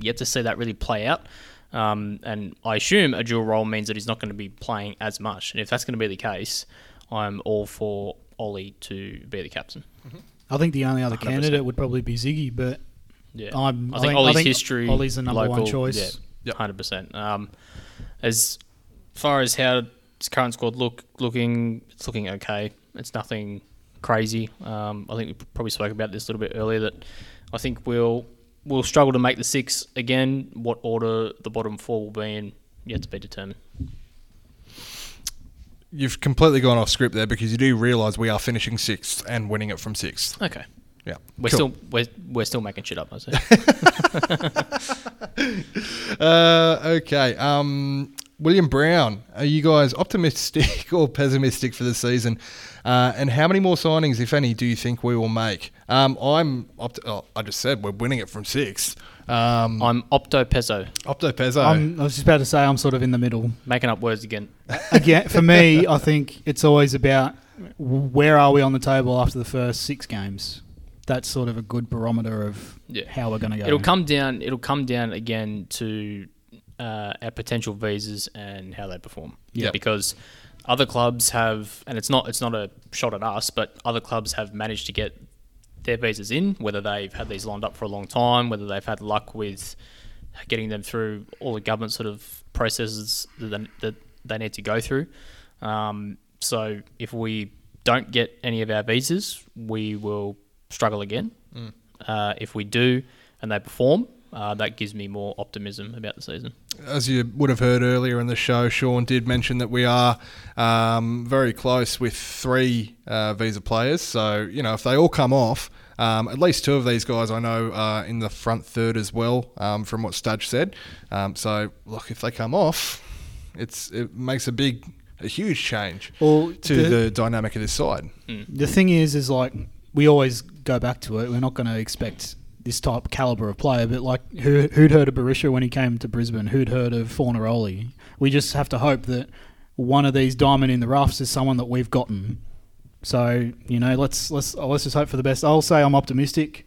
yet to see that really play out. And I assume a dual role means that he's not going to be playing as much. And if that's going to be the case, I'm all for Oli to be the captain. Mm-hmm. I think the only other 100%. Candidate would probably be Ziggy, but... Yeah, I think Oli's history. Oli's the number one choice. Yeah, 100%. As far as how his current squad looking, it's looking okay. It's nothing crazy. I think we probably spoke about this a little bit earlier that I think we'll struggle to make the six again. What order the bottom four will be in, yet to be determined. You've completely gone off script there because you do realise we are finishing sixth and winning it from sixth. Okay. Yeah, we're still making shit up, I say. Okay, William Brown, are you guys optimistic or pessimistic for the season? And how many more signings, if any, do you think we will make? I just said we're winning it from sixth. I'm opto-pezzo. I was just about to say I'm sort of in the middle. Making up words again. Again, for me, I think it's always about where are we on the table after the first six games. That's sort of a good barometer of how we're going to go. It'll come down again to our potential visas and how they perform. Yeah, because other clubs have, and it's not a shot at us, but other clubs have managed to get their visas in, whether they've had these lined up for a long time, whether they've had luck with getting them through all the government sort of processes that they need to go through. So if we don't get any of our visas, we will struggle again. If we do and they perform, that gives me more optimism about the season. As you would have heard earlier in the show, Sean did mention that we are very close with three visa players. So, if they all come off, at least two of these guys I know are in the front third as well, from what Stadge said. So, look, if they come off, it makes a huge change to the dynamic of this side. The thing is like... We always go back to it. We're not going to expect this type of calibre of player, but like who'd heard of Berisha when he came to Brisbane? Who'd heard of Fornaroli? We just have to hope that one of these diamond in the roughs is someone that we've gotten. So, let's just hope for the best. I'll say I'm optimistic.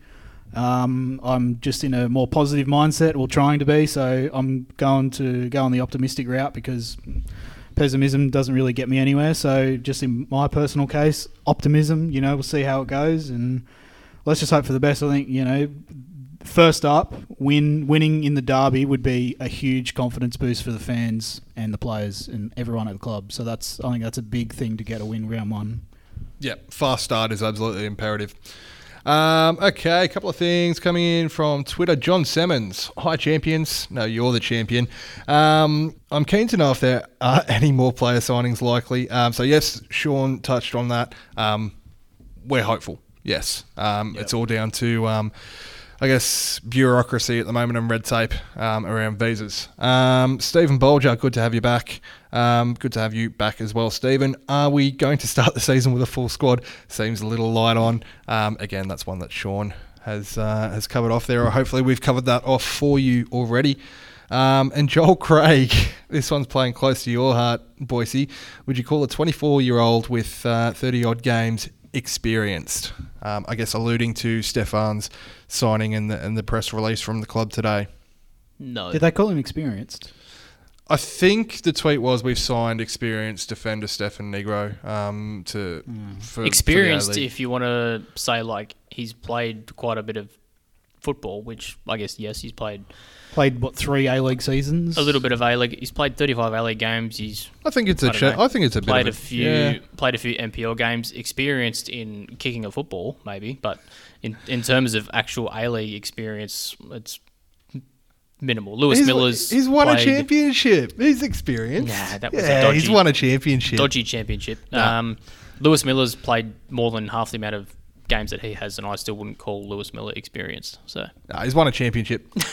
I'm just in a more positive mindset, or trying to be, so I'm going to go on the optimistic route because pessimism doesn't really get me anywhere. So just in my personal case, optimism, we'll see how it goes and let's just hope for the best. I think, first up, winning in the derby would be a huge confidence boost for the fans and the players and everyone at the club. So I think that's a big thing to get a win round one. Yeah, fast start is absolutely imperative. Okay, a couple of things coming in from Twitter. John Semmons, hi champions. No, you're the champion. I'm keen to know if there are any more player signings likely. So yes, Sean touched on that. We're hopeful, yes. It's all down to, I guess, bureaucracy at the moment and red tape around visas. Stephen Bolger, good to have you back. Good to have you back as well, Stephen. Are we going to start the season with a full squad? Seems a little light on. Again, that's one that Sean has covered off there, or hopefully we've covered that off for you already. And Joel Craig, this one's playing close to your heart, Boise. Would you call a 24-year-old with 30-odd games experienced? I guess alluding to Stefan's signing and the press release from the club today. No. Did they call him experienced? I think the tweet was, we've signed experienced defender Stefan Negro for the A-League. Experienced, if you want to say, like, he's played quite a bit of football, which I guess, yes, he's played... Played, what, 3 A-League seasons? A little bit of A-League. He's played 35 A-League games. He's... I think it's a played bit of a... Played a few NPL games, experienced in kicking a football, maybe, but in terms of actual A-League experience, it's minimal. He's won a championship. He's experienced. Nah, that was a dodgy... he's won a championship. Dodgy championship. Nah. Lewis Miller's played more than half the amount of games that he has, and I still wouldn't call Lewis Miller experienced. So he's won a championship. Okay.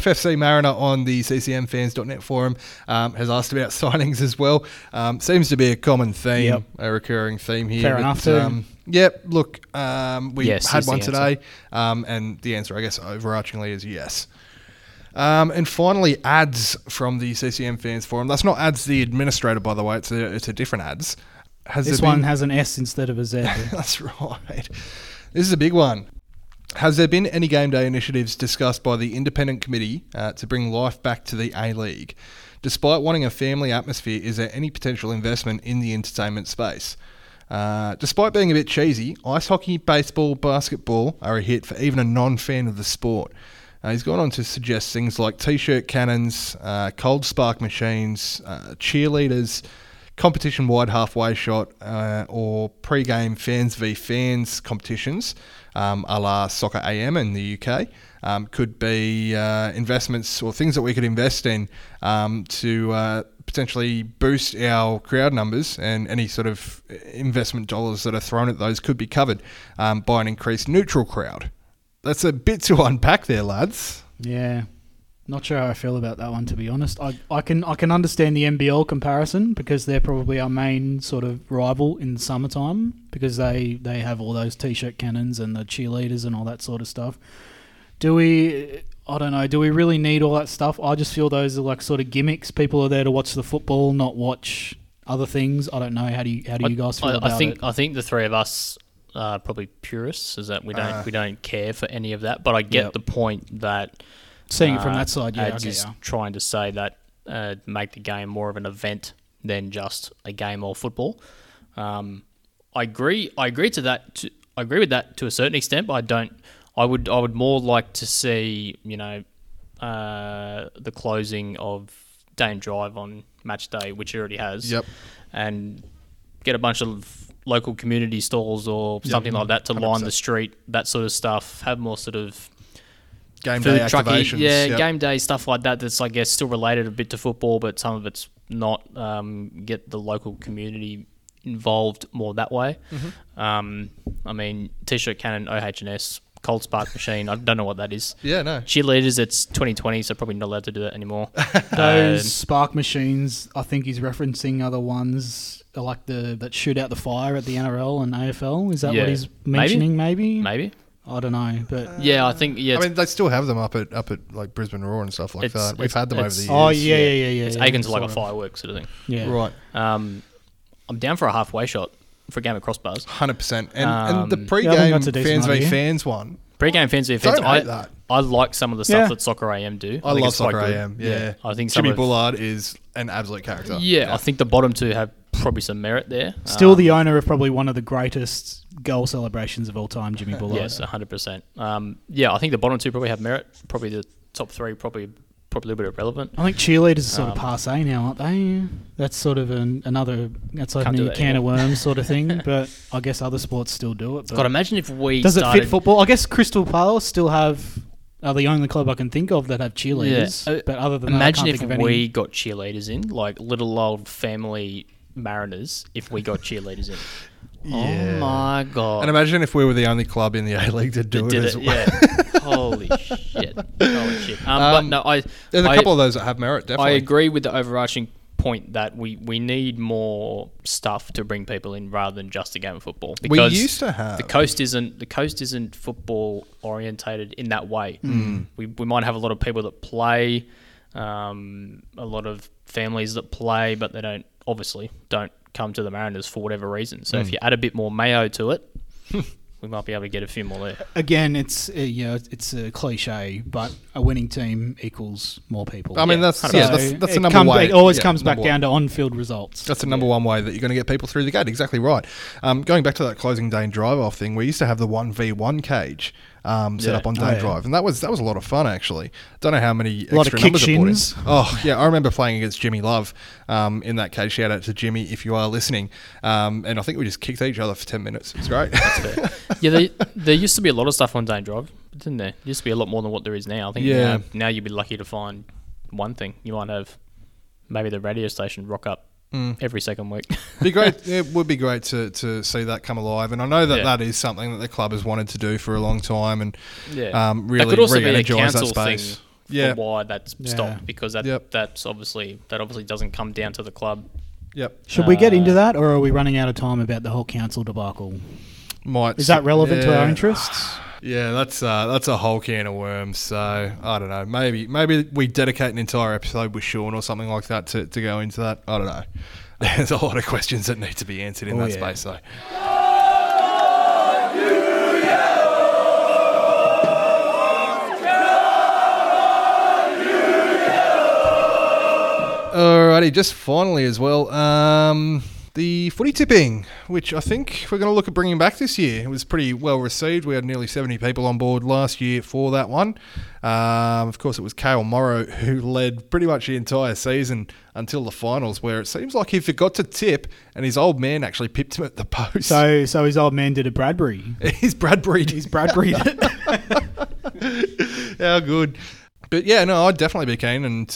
FFC Mariner on the ccmfans.net forum has asked about signings as well. Seems to be a common theme, a recurring theme here. Fair enough. Yep. Look, we had one today, and the answer, I guess, overarchingly is yes. And finally, ads from the CCM Fans Forum. That's not ads the administrator, by the way. It's a different ads. This one has an S instead of a Z. That's right. This is a big one. Has there been any game day initiatives discussed by the independent committee to bring life back to the A-League? Despite wanting a family atmosphere, is there any potential investment in the entertainment space? Despite being a bit cheesy, ice hockey, baseball, basketball are a hit for even a non-fan of the sport. He's gone on to suggest things like T-shirt cannons, cold spark machines, cheerleaders, competition-wide halfway shot, or pre-game fans v fans competitions, a la Soccer AM in the UK, could be investments or things that we could invest in to potentially boost our crowd numbers, and any sort of investment dollars that are thrown at those could be covered by an increased neutral crowd. That's a bit to unpack there, lads. Yeah. Not sure how I feel about that one, to be honest. I can understand the NBL comparison, because they're probably our main sort of rival in the summertime, because they have all those T-shirt cannons and the cheerleaders and all that sort of stuff. I don't know, do we really need all that stuff? I just feel those are like sort of gimmicks. People are there to watch the football, not watch other things. I don't know. How do you guys feel about it? I think the three of us... probably purists, is that we don't care for any of that, but I get the point that seeing it from that side, trying to say that make the game more of an event than just a game or football. I agree with that to a certain extent, but I would more like to see the closing of Day and Drive on match day, which it already has, and get a bunch of local community stalls or something like that to 100%. Line the street, that sort of stuff. Have more sort of game day activations, game day stuff like that. That's, I guess, still related a bit to football, but some of it's not. Get the local community involved more that way. Mm-hmm. I mean, T-shirt cannon, OH&S, cold spark machine. I don't know what that is. Yeah, no. Cheerleaders. It's 2020, so probably not allowed to do that anymore. Those spark machines. I think he's referencing other ones. Like that shoot out the fire at the NRL and AFL. Is that what he's mentioning? Maybe. I don't know, but I think I mean, they still have them up at like Brisbane Roar and stuff like that. We've had them over the years. Oh yeah. It's Aikens like a firework sort of thing. Yeah, right. I'm down for a halfway shot for a game of crossbars. 100%. And the pre-game fans v fans one. Pre-game fans v fans. I hate that. I like some of the stuff that Soccer AM do. I love Soccer AM. Yeah, I think Jimmy Bullard is an absolute character. Yeah, I think the bottom two have probably some merit there. Still the owner of probably one of the greatest goal celebrations of all time, Jimmy Bullard. Yes, 100%. I think the bottom two probably have merit. Probably the top three probably a little bit irrelevant. I think cheerleaders are sort of passé now, aren't they? That's sort of that's opening a can of worms sort of thing, but I guess other sports still do it. But God, imagine if we started... Does it fit football? I guess Crystal Palace still are the only club I can think of that have cheerleaders, but other than imagine that, if we got cheerleaders in, like little old family... Mariners, if we got cheerleaders in. Oh my god. And imagine if we were the only club in the A-League to do it as well. Yeah. Holy shit. But no, there's a couple of those that have merit, definitely. I agree with the overarching point that we need more stuff to bring people in rather than just a game of football. Because we used to have the coast isn't football orientated in that way. Mm. We might have a lot of people that play, a lot of families that play, but they don't come to the Mariners for whatever reason. So if you add a bit more mayo to it, we might be able to get a few more there. Again, it's a cliche, but a winning team equals more people. I mean, that's the number one way. It always comes back down to on-field results. That's the number one way that you're going to get people through the gate. Exactly right. Going back to that closing day drive-off thing, we used to have the 1v1 cage set up on day drive, and that was a lot of fun, actually. Don't know how many extra numbers I brought in. Oh yeah, I remember playing against Jimmy Love in that cage. Shout out to Jimmy if you are listening. And I think we just kicked each other for 10 minutes. It was great. That's fair. Yeah, there used to be a lot of stuff on day drive, didn't there? There used to be a lot more than what there is now. I think now you'd be lucky to find one thing. You might have maybe the radio station rock up every second week. Be great. It would be great to see that come alive, and I know that that is something that the club has wanted to do for a long time, and really that could also re-energize be a council that space. Thing for why that's stopped, because that obviously doesn't come down to the club. Yep. Should we get into that, or are we running out of time about the whole council debacle? Is that relevant to our interests? Yeah, that's a whole can of worms. So I don't know. Maybe we dedicate an entire episode with Sean or something like that to go into that. I don't know. There's a lot of questions that need to be answered in that space. So. Alrighty, just finally as well. The footy tipping, which I think we're going to look at bringing back this year. It was pretty well received. We had nearly 70 people on board last year for that one. Of course, it was Cale Morrow who led pretty much the entire season until the finals, where it seems like he forgot to tip and his old man actually pipped him at the post. So his old man did a Bradbury. He's Bradbury'd it. How good. But yeah, no, I'd definitely be keen, and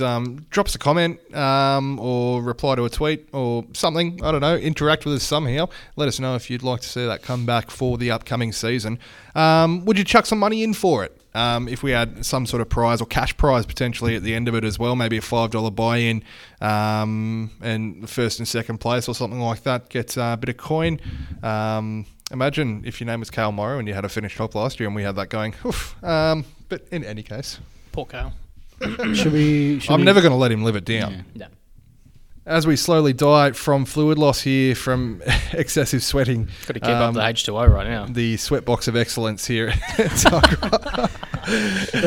drop us a comment or reply to a tweet or something. I don't know. Interact with us somehow. Let us know if you'd like to see that come back for the upcoming season. Would you chuck some money in for it? If we had some sort of prize or cash prize potentially at the end of it as well, maybe a $5 buy-in, and first and second place or something like that gets a bit of coin. Imagine if your name was Cale Morrow and you had a finished top last year and we had that going. Oof. But in any case... Poor Cale. I'm never going to let him live it down. Yeah. As we slowly die from fluid loss here, from excessive sweating. Got to keep up the H2O right now. The sweat box of excellence here. The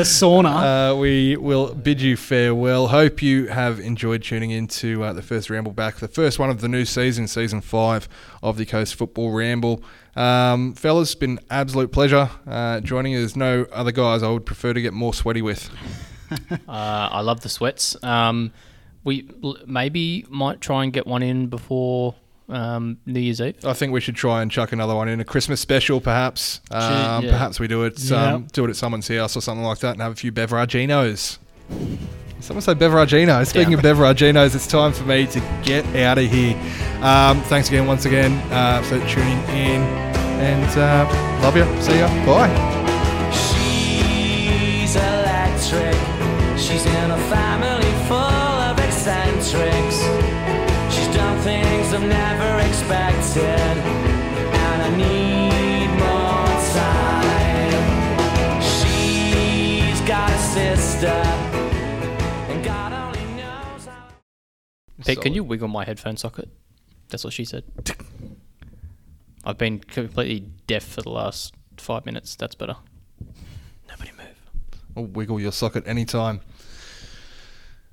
sauna. We will bid you farewell. Hope you have enjoyed tuning into the first Ramble Back, the first one of the new season, Season 5 of the Coast Football Ramble. Fellas, it's been an absolute pleasure joining you. There's no other guys I would prefer to get more sweaty with. I love the sweats. We maybe might try and get one in before New Year's Eve. I think we should try and chuck another one in, a Christmas special perhaps. Perhaps we do it at someone's house or something like that and have a few beveraginos. Someone say beveragino. Speaking of beveraginos, it's time for me to get out of here. Thanks again, for tuning in. And love you. See ya. Bye. She's electric. She's in a family full of eccentrics. She's done things I've never expected. And I need more time. She's got a sister. Pete, can you wiggle my headphone socket? That's what she said. I've been completely deaf for the last 5 minutes. That's better. Nobody move. I'll wiggle your socket anytime.